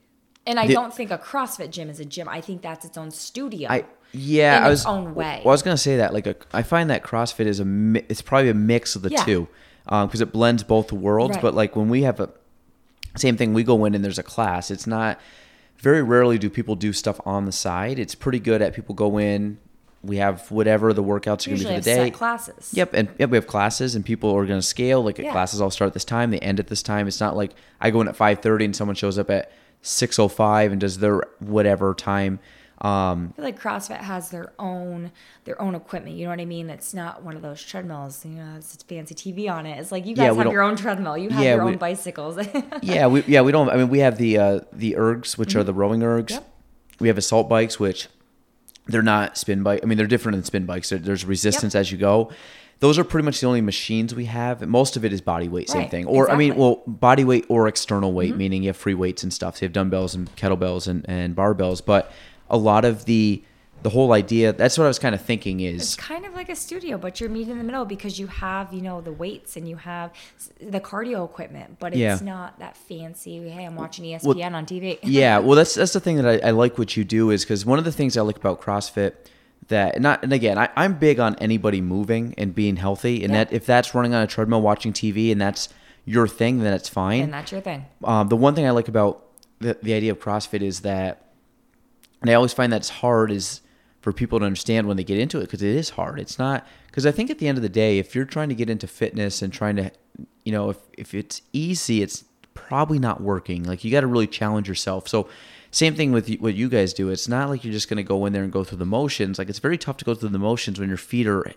and I the, don't think a CrossFit gym is a gym. I think that's its own studio. I, yeah, in I was, its own way. Well, I was gonna say that. Like, a, I find that CrossFit is a. It's probably a mix of the yeah. two, because um, it blends both worlds. Right. But like when we have a same thing, we go in and there's a class. It's not very rarely do people do stuff on the side. It's pretty good at people go in. We have whatever the workouts are going to be for the day. Set classes. Yep, and yep, we have classes, and people are going to scale. Like yeah. classes all start at this time, they end at this time. It's not like I go in at five thirty and someone shows up at six oh five and does their whatever time. Um, I feel like CrossFit has their own their own equipment. You know what I mean? It's not one of those treadmills. You know, it's a fancy T V on it. It's like you guys yeah, have your own treadmill. You have yeah, your we, own bicycles. yeah, we yeah we don't. I mean, we have the uh, the ergs, which mm-hmm. are the rowing ergs. Yep. We have assault bikes, which. They're not spin bike. I mean, they're different than spin bikes. There's resistance yep. as you go. Those are pretty much the only machines we have. Most of it is body weight, same right. thing. Or exactly. I mean, well, body weight or external weight, mm-hmm. meaning you have free weights and stuff. So you have dumbbells and kettlebells and, and barbells. But a lot of the the whole idea, that's what I was kind of thinking is. It's kind of like a studio, but you're meeting in the middle because you have, you know, the weights and you have the cardio equipment, but it's yeah. not that fancy. Hey, I'm watching E S P N well, on T V. yeah. Well, that's, that's the thing that I, I like what you do is because one of the things I like about CrossFit that not, and again, I, I'm big on anybody moving and being healthy and yeah. that if that's running on a treadmill, watching T V and that's your thing, then it's fine. And that's your thing. Um, the one thing I like about the, the idea of CrossFit is that, and I always find that's hard is, for people to understand when they get into it, because it is hard. It's not, because I think at the end of the day, if you're trying to get into fitness and trying to, you know, if, if it's easy, it's probably not working. Like you got to really challenge yourself. So Same thing with what you guys do. It's not like you're just going to go in there and go through the motions. Like, it's very tough to go through the motions when your feet are,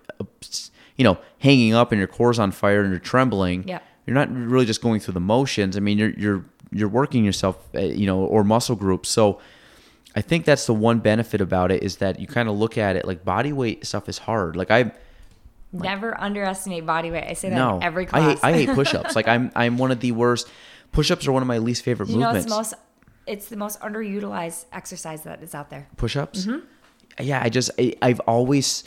you know, hanging up and your core's on fire and you're trembling. Yeah. You're not really just going through the motions. I mean, you're you're you're working yourself, you know, or muscle groups. So I think that's the one benefit about it, is that you kind of look at it like body weight stuff is hard. Like I never like, underestimate body weight. I say that no, in every class. I hate, I hate push-ups. Like I'm I'm one of the worst. Push-ups are one of my least favorite you movements. Know, it's most it's the most underutilized exercise that is out there. Push-ups? Mm-hmm. Yeah, I just I, I've always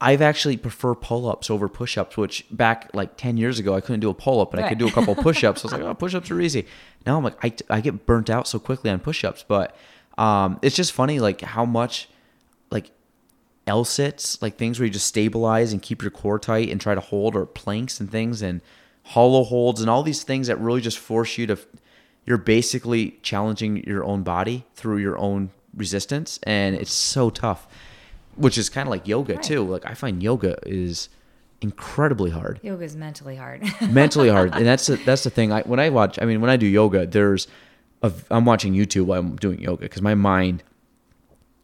I've actually prefer pull-ups over push-ups, which back like ten years ago, I couldn't do a pull-up, but right. I could do a couple of push-ups. I was like, oh, push-ups are easy. Now I'm like, I, I get burnt out so quickly on push-ups, but um, it's just funny like how much like L-sits, like things where you just stabilize and keep your core tight and try to hold, or planks and things and hollow holds and all these things that really just force you to, you're basically challenging your own body through your own resistance, and it's so tough. Which is kind of like yoga, right. too. Like, I find yoga is incredibly hard. Yoga is mentally hard. mentally hard. And that's the, that's the thing. I, when I watch, I mean, when I do yoga, there's, a, I'm watching YouTube while I'm doing yoga, because my mind,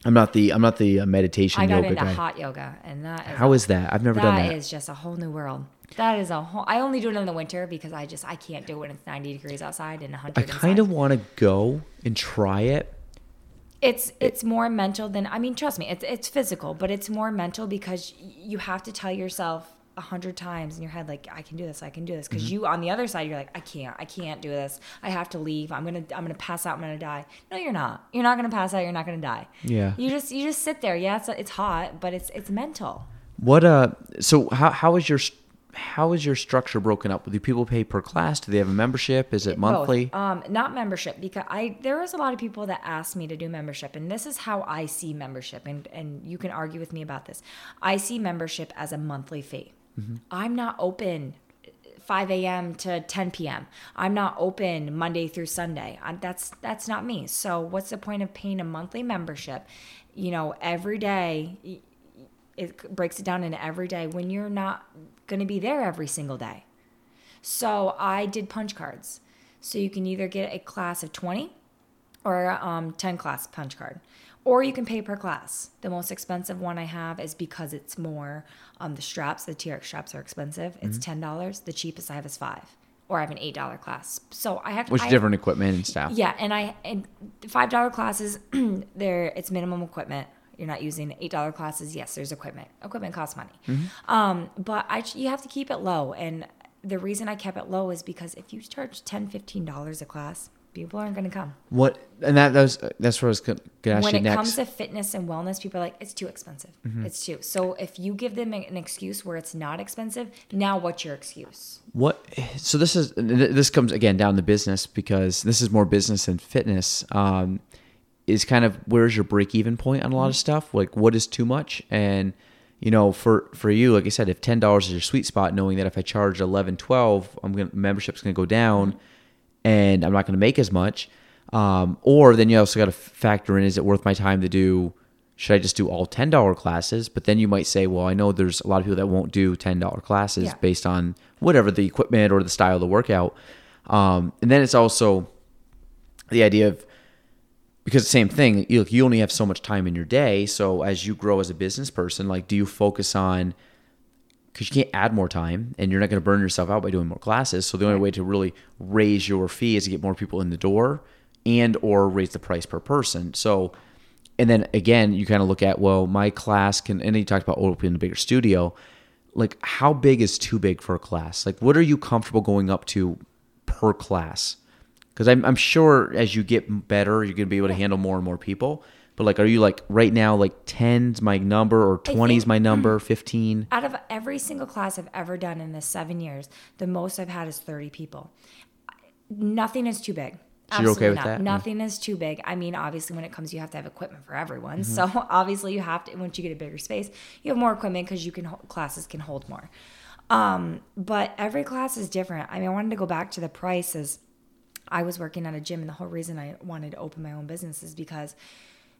I'm not the I'm not the meditation yoga guy. I got into guy. hot yoga. and that is How a, is that? I've never that done that. That is just a whole new world. That is a whole, I only do it in the winter because I just, I can't do it when it's ninety degrees outside and one hundred I kind of want to go and try it. It's it's more mental than, I mean, trust me, it's it's physical, but it's more mental, because you have to tell yourself a hundred times in your head, like, I can do this, I can do this. Because mm-hmm. you, on the other side, you're like, I can't, I can't do this. I have to leave. I'm gonna I'm gonna pass out. I'm gonna die. No, you're not. You're not gonna pass out. You're not gonna die. Yeah. You just you just sit there. Yeah, it's it's hot, but it's it's mental. What uh? So how how is your How is your structure broken up? Do people pay per class? Do they have a membership? Is it monthly? Both. Um, not membership, because I there is a lot of people that ask me to do membership, and this is how I see membership, and, and you can argue with me about this. I see membership as a monthly fee. Mm-hmm. I'm not open five a.m. to ten p.m. I'm not open Monday through Sunday. I'm, that's that's not me. So what's the point of paying a monthly membership? You know, every day, it breaks it down into every day when you're not going to be there every single day. So I did punch cards. So you can either get a class of twenty or um ten class punch card, or you can pay per class. The most expensive one I have is, because it's more, um, the straps, the T R X straps are expensive. It's ten dollars. The cheapest I have is five, or I have an eight dollar class. So I have to, which I different have, equipment and stuff. Yeah. And I, and five dollar classes there, it's minimum equipment. You're not using eight dollar classes. Yes, there's equipment. Equipment costs money. Mm-hmm. Um, but I, you have to keep it low. And the reason I kept it low is because if you charge ten dollars, fifteen dollars a class, people aren't going to come. What? And that, that was, that's where I was going to ask when you next. When it comes to fitness and wellness, people are like, it's too expensive. Mm-hmm. It's too. So if you give them an excuse where it's not expensive, now what's your excuse? What? So this is this comes, again, down to business, because this is more business than fitness. Um is kind of where's your break-even point on a lot of stuff? Like, what is too much? And, you know, for, for you, like I said, if ten dollars is your sweet spot, knowing that if I charge eleven, twelve, I'm going to, membership's going to go down and I'm not going to make as much. Um, or then you also got to factor in, is it worth my time to do, should I just do all ten dollar classes? But then you might say, well, I know there's a lot of people that won't do ten dollar classes yeah. based on whatever the equipment or the style of the workout. Um, and then it's also the idea of, because same thing, you, you only have so much time in your day. So as you grow as a business person, like, do you focus on, because you can't add more time and you're not going to burn yourself out by doing more classes. So the only way to really raise your fee is to get more people in the door and or raise the price per person. So, and then again, you kind of look at, well, my class can, and you talked about opening a bigger studio. Like, how big is too big for a class? Like, what are you comfortable going up to per class? Because I'm, I'm sure as you get better, you're going to be able to handle more and more people. But, like, are you, like, right now, like, ten's my number, or twenty's my number, fifteen? Out of every single class I've ever done in the seven years, the most I've had is thirty people. Nothing is too big. So you're okay with that? Nothing is too big. I mean, obviously, when it comes, you have to have equipment for everyone. Mm-hmm. So, obviously, you have to, once you get a bigger space, you have more equipment because you can classes can hold more. Um, but every class is different. I mean, I wanted to go back to the prices. I was working at a gym, and the whole reason I wanted to open my own business is because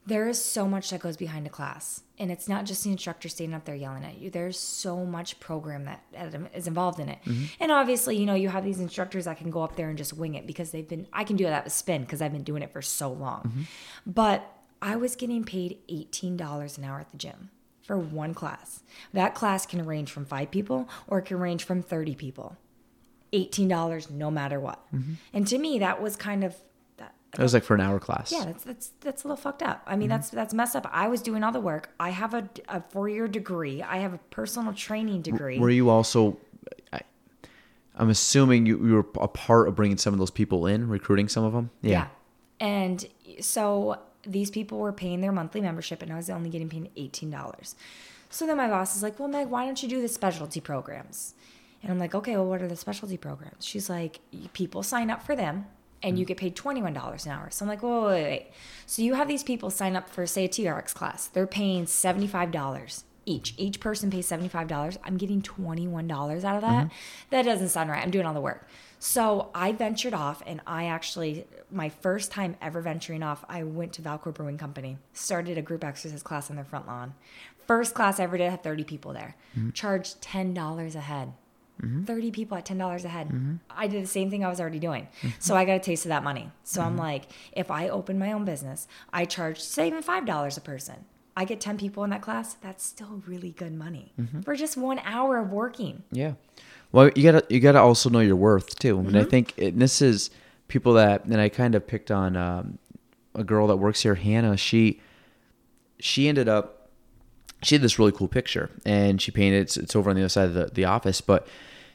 There is so much that goes behind a class, and it's not just the instructor standing up there yelling at you. There's so much program that, that is involved in it. Mm-hmm. And obviously, you know, you have these instructors that can go up there and just wing it because they've been, I can do that with spin because I've been doing it for so long. Mm-hmm. But I was getting paid eighteen dollars an hour at the gym for one class. That class can range from five people or it can range from thirty people. eighteen dollars no matter what. Mm-hmm. And to me, that was kind of, it was like for an hour class. Yeah, that's that's that's a little fucked up. I mean, mm-hmm. that's that's messed up. I was doing all the work. I have a, a four-year degree. I have a personal training degree. Were you also, I, I'm assuming you, you were a part of bringing some of those people in, recruiting some of them? Yeah. yeah. And so these people were paying their monthly membership, and I was only getting paid eighteen dollars. So then my boss is like, well, Meg, why don't you do the specialty programs? And I'm like, okay, well, what are the specialty programs? She's like, people sign up for them. And you get paid twenty-one dollars an hour. So I'm like, whoa, wait, wait, wait. So you have these people sign up for, say, a T R X class. They're paying seventy-five dollars each. Each person pays seventy-five dollars. I'm getting twenty-one dollars out of that. Mm-hmm. That doesn't sound right. I'm doing all the work. So I ventured off, and I actually, my first time ever venturing off, I went to Valcorp Brewing Company, started a group exercise class on their front lawn. First class I ever did, I had thirty people there. Mm-hmm. Charged ten dollars a head. Mm-hmm. thirty people at ten dollars a head. Mm-hmm. I did the same thing I was already doing. Mm-hmm. So I got a taste of that money. So mm-hmm. I'm like, if I open my own business, I charge, say, even five dollars a person. I get ten people in that class. That's still really good money mm-hmm. for just one hour of working. Yeah. Well, you gotta you gotta also know your worth too. Mm-hmm. And I think it, and this is people that, and I kind of picked on um, a girl that works here, Hannah. She she ended up. She did this really cool picture, and she painted. It's, it's over on the other side of the, the office, but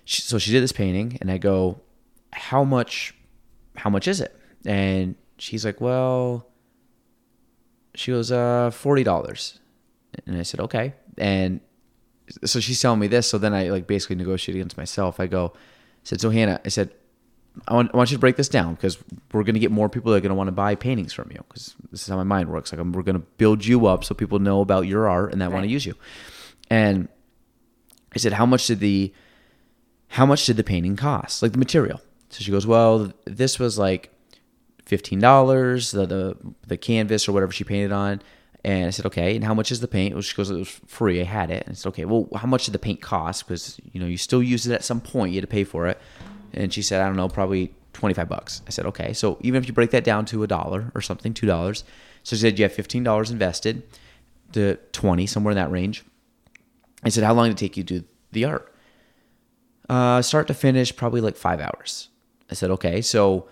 she, so she did this painting, and I go, "How much? How much is it?" And she's like, "Well," she goes, "Uh, forty dollars." And I said, "Okay." And so she's telling me this. So then I like basically negotiate against myself. I go, I said, "So Hannah," I said, I want, I want you to break this down because we're going to get more people that are going to want to buy paintings from you because this is how my mind works. Like I'm, we're going to build you up so people know about your art and that right. want to use you. And I said, how much did the, how much did the painting cost? Like the material. So she goes, well, this was like fifteen dollars, the, the, the canvas or whatever she painted on. And I said, okay, and how much is the paint? Well, she goes, it was free. I had it. And I said, okay, well, how much did the paint cost? Because, you know, you still use it at some point. You had to pay for it. And she said, I don't know, probably twenty-five bucks. I said, okay. So even if you break that down to a dollar or something, two dollars. So she said, you have fifteen dollars invested to twenty, somewhere in that range. I said, how long did it take you to do the art? Uh, start to finish, probably like five hours. I said, okay. So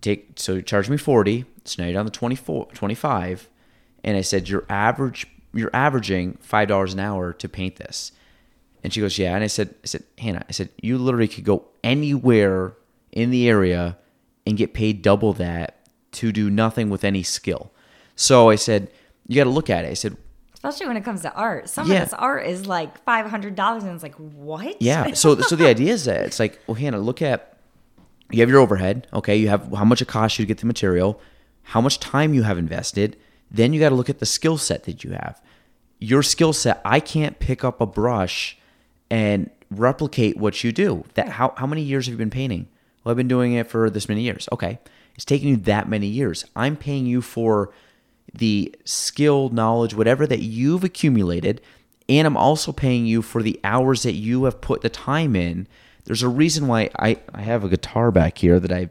take, so you charge me forty. So now you're down to twenty-four, twenty-five. And I said, your average, you're averaging five dollars an hour to paint this. And she goes, yeah. And I said, I said, Hannah, I said, you literally could go anywhere in the area and get paid double that to do nothing with any skill. So I said, you got to look at it. I said, especially when it comes to art, some yeah. of this art is like five hundred dollars and it's like, what? Yeah. So, so the idea is that it's like, well, Hannah, look at, you have your overhead. Okay. You have how much it costs you to get the material, how much time you have invested. Then you got to look at the skill set that you have. Your skill set, I can't pick up a brush and replicate what you do. That how how many years have you been painting? Well, I've been doing it for this many years. Okay. It's taken you that many years. I'm paying you for the skill, knowledge, whatever that you've accumulated, and I'm also paying you for the hours that you have put the time in. There's a reason why I, I have a guitar back here that I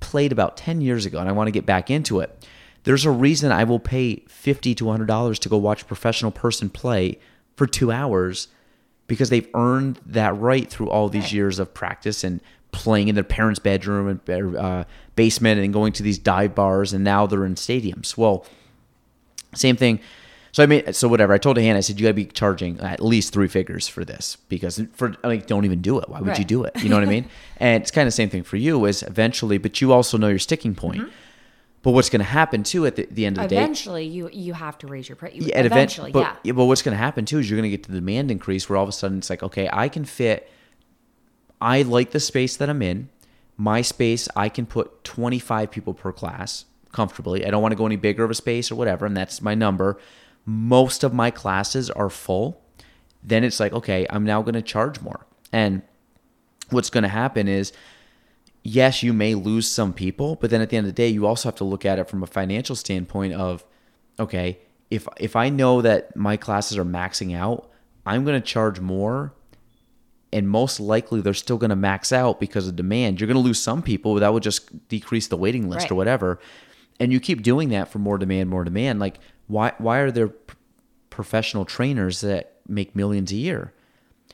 played about ten years ago, and I want to get back into it. There's a reason I will pay fifty to one hundred dollars to go watch a professional person play for two hours because they've earned that right through all these years of practice and playing in their parents' bedroom and uh, basement and going to these dive bars, and now they're in stadiums. Well, same thing. So I mean, so whatever. I told Hannah, I said, you got to be charging at least three figures for this because for like, don't even do it. Why would right. you do it? You know what I mean? And it's kind of the same thing for you is eventually, but you also know your sticking point. Mm-hmm. But what's going to happen too at the, the end of the eventually, day? Eventually, you you have to raise your price. Yeah, eventually, but, yeah. But what's going to happen too is you're going to get to the demand increase where all of a sudden it's like, okay, I can fit. I like the space that I'm in. My space, I can put twenty-five people per class comfortably. I don't want to go any bigger of a space or whatever, and that's my number. Most of my classes are full. Then it's like, okay, I'm now going to charge more. And what's going to happen is, yes, you may lose some people, but then at the end of the day, you also have to look at it from a financial standpoint of okay, if if I know that my classes are maxing out, I'm going to charge more, and most likely they're still going to max out because of demand. You're going to lose some people. That would just decrease the waiting list, right, or whatever. And you keep doing that for more demand, more demand. Like, why why are there p- professional trainers that make millions a year?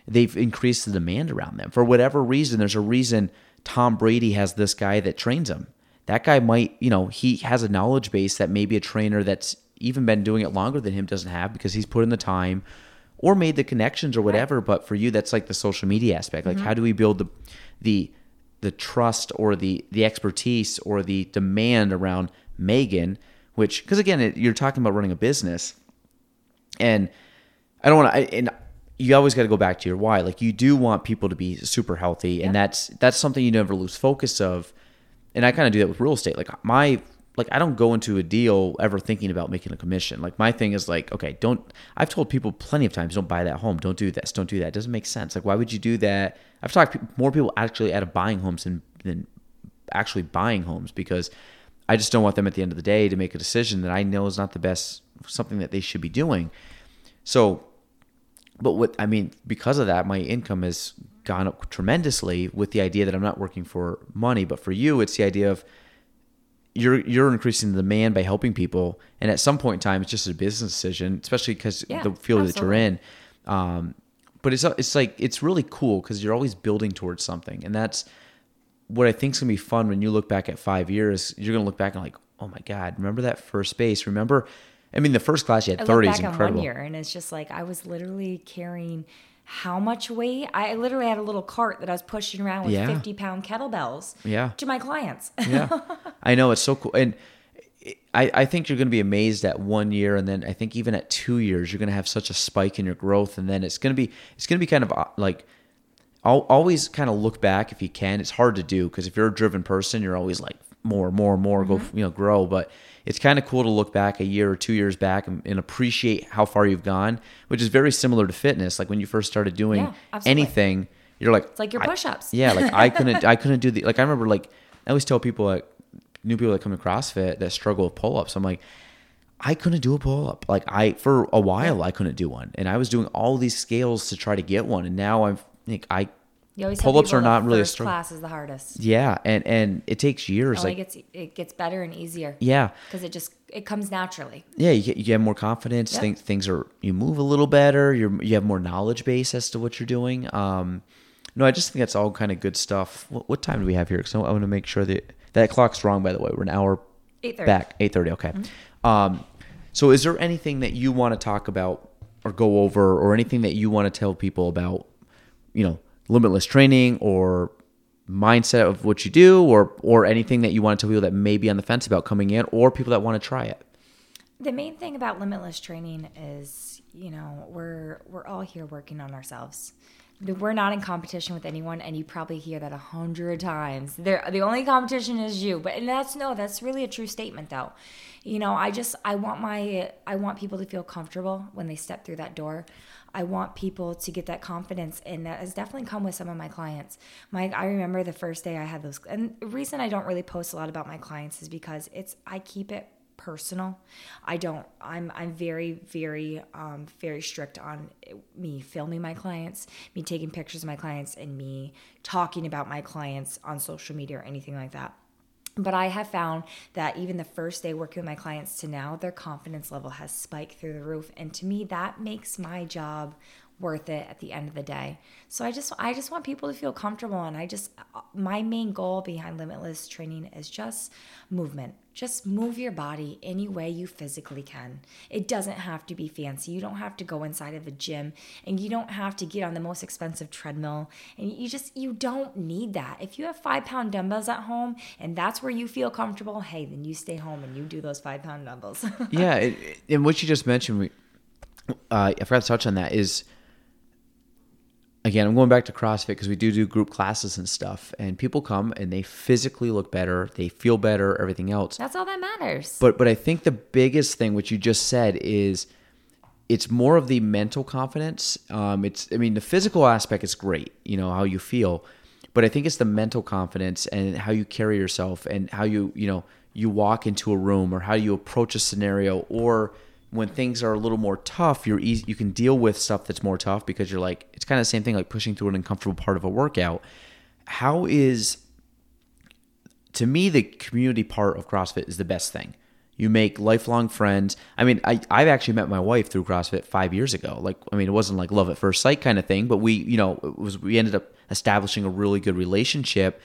They've increased the demand around them. For whatever reason, there's a reason Tom Brady has this guy that trains him. That guy might, you know, he has a knowledge base that maybe a trainer that's even been doing it longer than him doesn't have, because he's put in the time or made the connections or whatever. Right. But for you, that's like the social media aspect. Like, mm-hmm. how do we build the the the trust or the the expertise or the demand around Megan? Which, because again, it, you're talking about running a business, and I don't want to. And you always got to go back to your why. Like, you do want people to be super healthy, yeah. and that's that's something you never lose focus of. And I kind of do that with real estate. Like my. Like, I don't go into a deal ever thinking about making a commission. Like, my thing is like, okay, don't, I've told people plenty of times, don't buy that home. Don't do this. Don't do that. It doesn't make sense. Like, why would you do that? I've talked more people actually out of buying homes than, than actually buying homes, because I just don't want them at the end of the day to make a decision that I know is not the best, something that they should be doing. So, but what, I mean, because of that, my income has gone up tremendously with the idea that I'm not working for money. But for you, it's the idea of, You're you're increasing the demand by helping people, and at some point in time, it's just a business decision, especially because yeah, the field absolutely. that you're in. Um, but it's it's like it's really cool because you're always building towards something, and that's what I think is gonna be fun when you look back at five years. You're gonna look back and like, oh my God, remember that first space? Remember, I mean, the first class you had thirty is incredible. I look back on one year, and it's just like I was literally carrying how much weight? I literally had a little cart that I was pushing around with yeah. fifty pound kettlebells yeah. to my clients. yeah, I know. It's so cool. And I, I think you're going to be amazed at one year. And then I think even at two years, you're going to have such a spike in your growth. And then it's going to be, it's going to be kind of like, I'll always kind of look back if you can. It's hard to do, because if you're a driven person, you're always like more, more, more, mm-hmm. go, you know, grow. But it's kind of cool to look back a year or two years back and, and appreciate how far you've gone, which is very similar to fitness. Like when you first started doing yeah, anything, you're like, it's like your push-ups. I, yeah. Like I couldn't, I couldn't do the, like, I remember, like, I always tell people, like, new people that come to CrossFit that struggle with pull-ups. I'm like, I couldn't do a pull-up. Like I, for a while, I couldn't do one. And I was doing all these scales to try to get one. And now I'm like, I, pull-ups are not really a struggle. Class is the hardest. Yeah, and and it takes years. Like, it gets it gets better and easier. Yeah, because it just it comes naturally. Yeah, you get, you have more confidence. Yep. Things things are you move a little better. You you have more knowledge base as to what you're doing. Um, no, I just think that's all kind of good stuff. What, what time do we have here? Because I want to make sure that that clock's wrong. By the way, we're an hour eight thirty back. Eight thirty. Okay. Mm-hmm. Um, so is there anything that you want to talk about or go over, or anything that you want to tell people about? You know. Limitless training or mindset of what you do, or or anything that you want to tell people that may be on the fence about coming in, or people that want to try it? The main thing about limitless training is, you know, we're we're all here working on ourselves. We're not in competition with anyone, and you probably hear that a hundred times. There, the only competition is you. But and that's no, that's really a true statement, though. You know, I just I want my I want people to feel comfortable when they step through that door. I want people to get that confidence, and that has definitely come with some of my clients. My I remember the first day I had those, and the reason I don't really post a lot about my clients is because it's I keep it personal. I don't, I'm, I'm very, very, um, very strict on me filming my clients, me taking pictures of my clients, and me talking about my clients on social media or anything like that. But I have found that even the first day working with my clients to now, their confidence level has spiked through the roof. And to me, that makes my job worth it at the end of the day. So I just, I just want people to feel comfortable. And I just, my main goal behind Limitless Training is just movement. Just move your body any way you physically can. It doesn't have to be fancy. You don't have to go inside of a gym, and you don't have to get on the most expensive treadmill. And you just, you don't need that. If you have five pound dumbbells at home and that's where you feel comfortable, hey, then you stay home and you do those five pound dumbbells. yeah. It, it, and what you just mentioned, we, uh, I forgot to touch on that is, again, I'm going back to CrossFit because we do do group classes and stuff, and people come and they physically look better, they feel better, everything else. That's all that matters. But but I think the biggest thing, which you just said, is it's more of the mental confidence. Um, it's I mean the physical aspect is great, you know, how you feel, but I think it's the mental confidence and how you carry yourself and how you you know you walk into a room or how you approach a scenario, or when things are a little more tough, you're easy, you can deal with stuff that's more tough because you're like, it's kind of the same thing, like pushing through an uncomfortable part of a workout. How is, to me, the community part of CrossFit is the best thing. You make lifelong friends. I mean, I, I've actually met my wife through CrossFit five years ago. Like, I mean, it wasn't like love at first sight kind of thing, but we, you know, it was, we ended up establishing a really good relationship.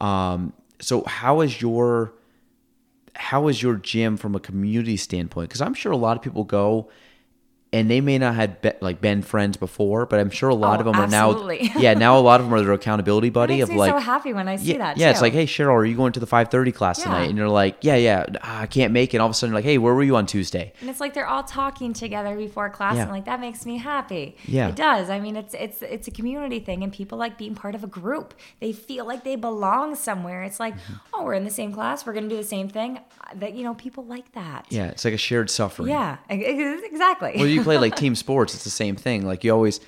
Um, so how is your, how is your gym from a community standpoint? Because I'm sure a lot of people go and they may not have be, like been friends before, but I'm sure a lot oh, of them absolutely. are now. Yeah, now a lot of them are their accountability buddy. It makes of me like, so happy when I see yeah, that. Yeah, too. It's like, hey Cheryl, are you going to the five thirty class yeah. tonight? And you're like, yeah, yeah, I can't make it. And all of a sudden, you're like, hey, where were you on Tuesday? And it's like they're all talking together before class, yeah. and like that makes me happy. Yeah, it does. I mean, it's it's it's a community thing, and people like being part of a group. They feel like they belong somewhere. It's like, mm-hmm. oh, we're in the same class. We're going to do the same thing. That you know, people like that. Yeah, it's like a shared suffering. Yeah, exactly. Well, you play like team sports, it's the same thing. Like you always,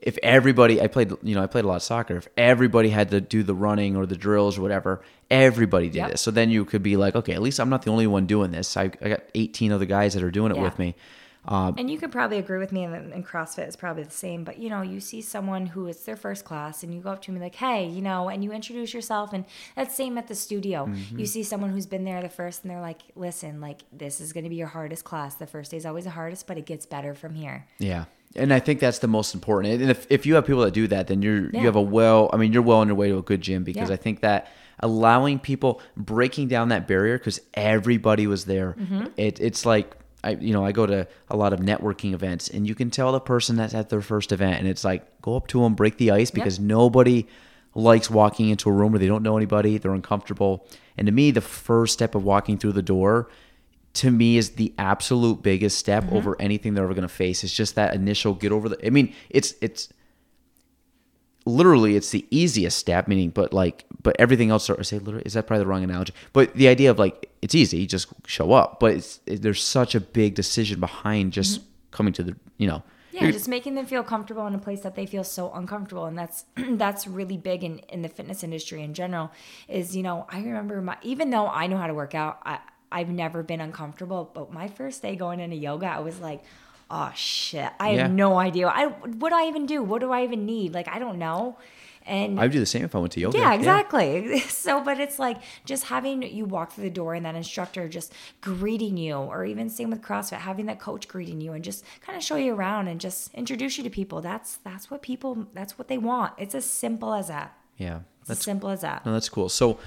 if everybody, I played, you know, I played a lot of soccer. If everybody had to do the running or the drills or whatever, everybody did yep. it. So then you could be like, okay, at least I'm not the only one doing this. I, I got eighteen other guys that are doing it yeah. with me. Um, and you could probably agree with me, and, and CrossFit is probably the same, but you know, you see someone who is their first class and you go up to them and like, hey, you know, and you introduce yourself, and that's same at the studio. Mm-hmm. You see someone who's been there the first and they're like, listen, like this is going to be your hardest class. The first day is always the hardest, but it gets better from here. Yeah. And I think that's the most important. And if, if you have people that do that, then you're, yeah. you have a well, I mean, you're well on your way to a good gym, because yeah. I think that allowing people, breaking down that barrier, because everybody was there. Mm-hmm. It, it's like, I, you know, I go to a lot of networking events, and you can tell the person that's at their first event, and it's like, go up to them, break the ice, because yep. nobody likes walking into a room where they don't know anybody, they're uncomfortable. And to me, the first step of walking through the door, to me, is the absolute biggest step mm-hmm. over anything they're ever going to face. It's just that initial get over the, I mean, it's, it's literally, it's the easiest step, meaning, but like, but everything else, or say, literally, is that probably the wrong analogy? But the idea of like, it's easy, just show up. But it's, it, there's such a big decision behind just mm-hmm. coming to the, you know. Yeah, just making them feel comfortable in a place that they feel so uncomfortable. And that's that's really big in, in the fitness industry in general is, you know, I remember my, even though I know how to work out, I, I've never been uncomfortable. But my first day going into yoga, I was like, oh, shit, I yeah. have no idea. I, what do I even do? What do I even need? Like, I don't know. And I would do the same if I went to yoga. Yeah, exactly. Yeah. So, but it's like just having you walk through the door and that instructor just greeting you, or even same with CrossFit, having that coach greeting you and just kind of show you around and just introduce you to people. That's that's what people, that's what they want. It's as simple as that. Yeah. It's that's, as simple as that. No, that's cool. So,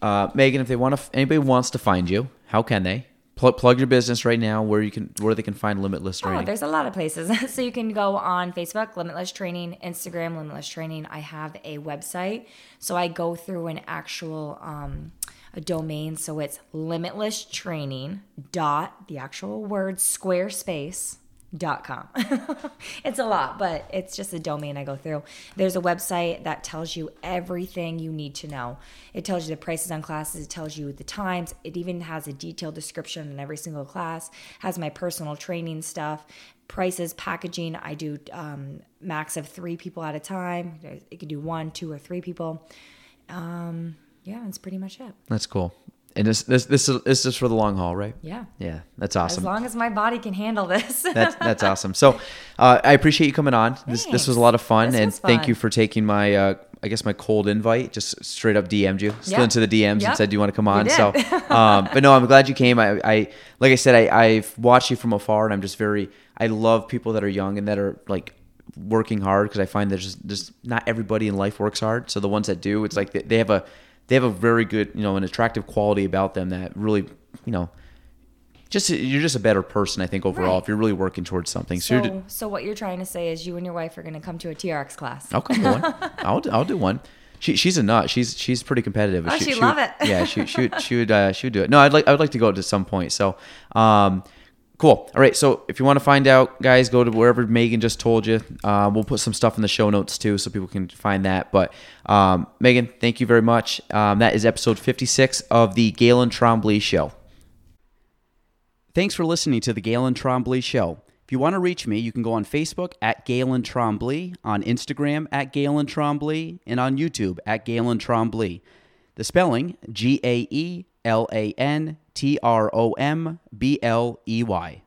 uh, Megan, if they want to, anybody wants to find you, how can they? Plug your business right now, where you can, where they can find Limitless Training. Oh, there's a lot of places. So you can go on Facebook, Limitless Training, Instagram, Limitless Training. I have a website. So I go through an actual um, a domain. So it's Limitless Training dot, the actual word, Squarespace. Dot com. It's a lot, but it's just a domain I go through. There's a website that tells you everything you need to know. It tells you the prices on classes. It tells you the times. It even has a detailed description in every single class. It has my personal training stuff, prices, packaging. I do um, max of three people at a time. It can do one, two, or three people. Um, yeah, that's pretty much it. That's cool. And this this this is this is for the long haul, right? Yeah. Yeah, that's awesome. As long as my body can handle this. that's that's awesome. So, uh, I appreciate you coming on. Thanks. This this was a lot of fun, this and fun. Thank you for taking my uh, I guess my cold invite. Just straight up D M'd you, slid yeah. into the D Ms yep. and said, "Do you want to come on?" You did. So, um, but no, I'm glad you came. I, I like I said, I, I've watched you from afar, and I'm just very I love people that are young and that are like working hard, because I find there's just, just not everybody in life works hard. So the ones that do, it's like they, they have a They have a very good, you know, an attractive quality about them that really, you know, just you're just a better person, I think, overall, right. if you're really working towards something. So, so, you're d- so what you're trying to say is you and your wife are going to come to a T R X class. I'll come to one. I'll I'll do one. She she's a nut. She's she's pretty competitive. Oh, she, she'd she love would, it. Yeah, she she would she would uh, she would do it. No, I'd like I would like to go at some point. So, um, cool. All right. So if you want to find out, guys, go to wherever Megan just told you. Uh, we'll put some stuff in the show notes too, so people can find that. But um, Megan, thank you very much. Um, that is episode fifty-six of the Gaelan Trombley Show. Thanks for listening to the Gaelan Trombley Show. If you want to reach me, you can go on Facebook at Gaelan Trombley, on Instagram at Gaelan Trombley, and on YouTube at Gaelan Trombley. The spelling, G A E L A N T R O M B L E Y.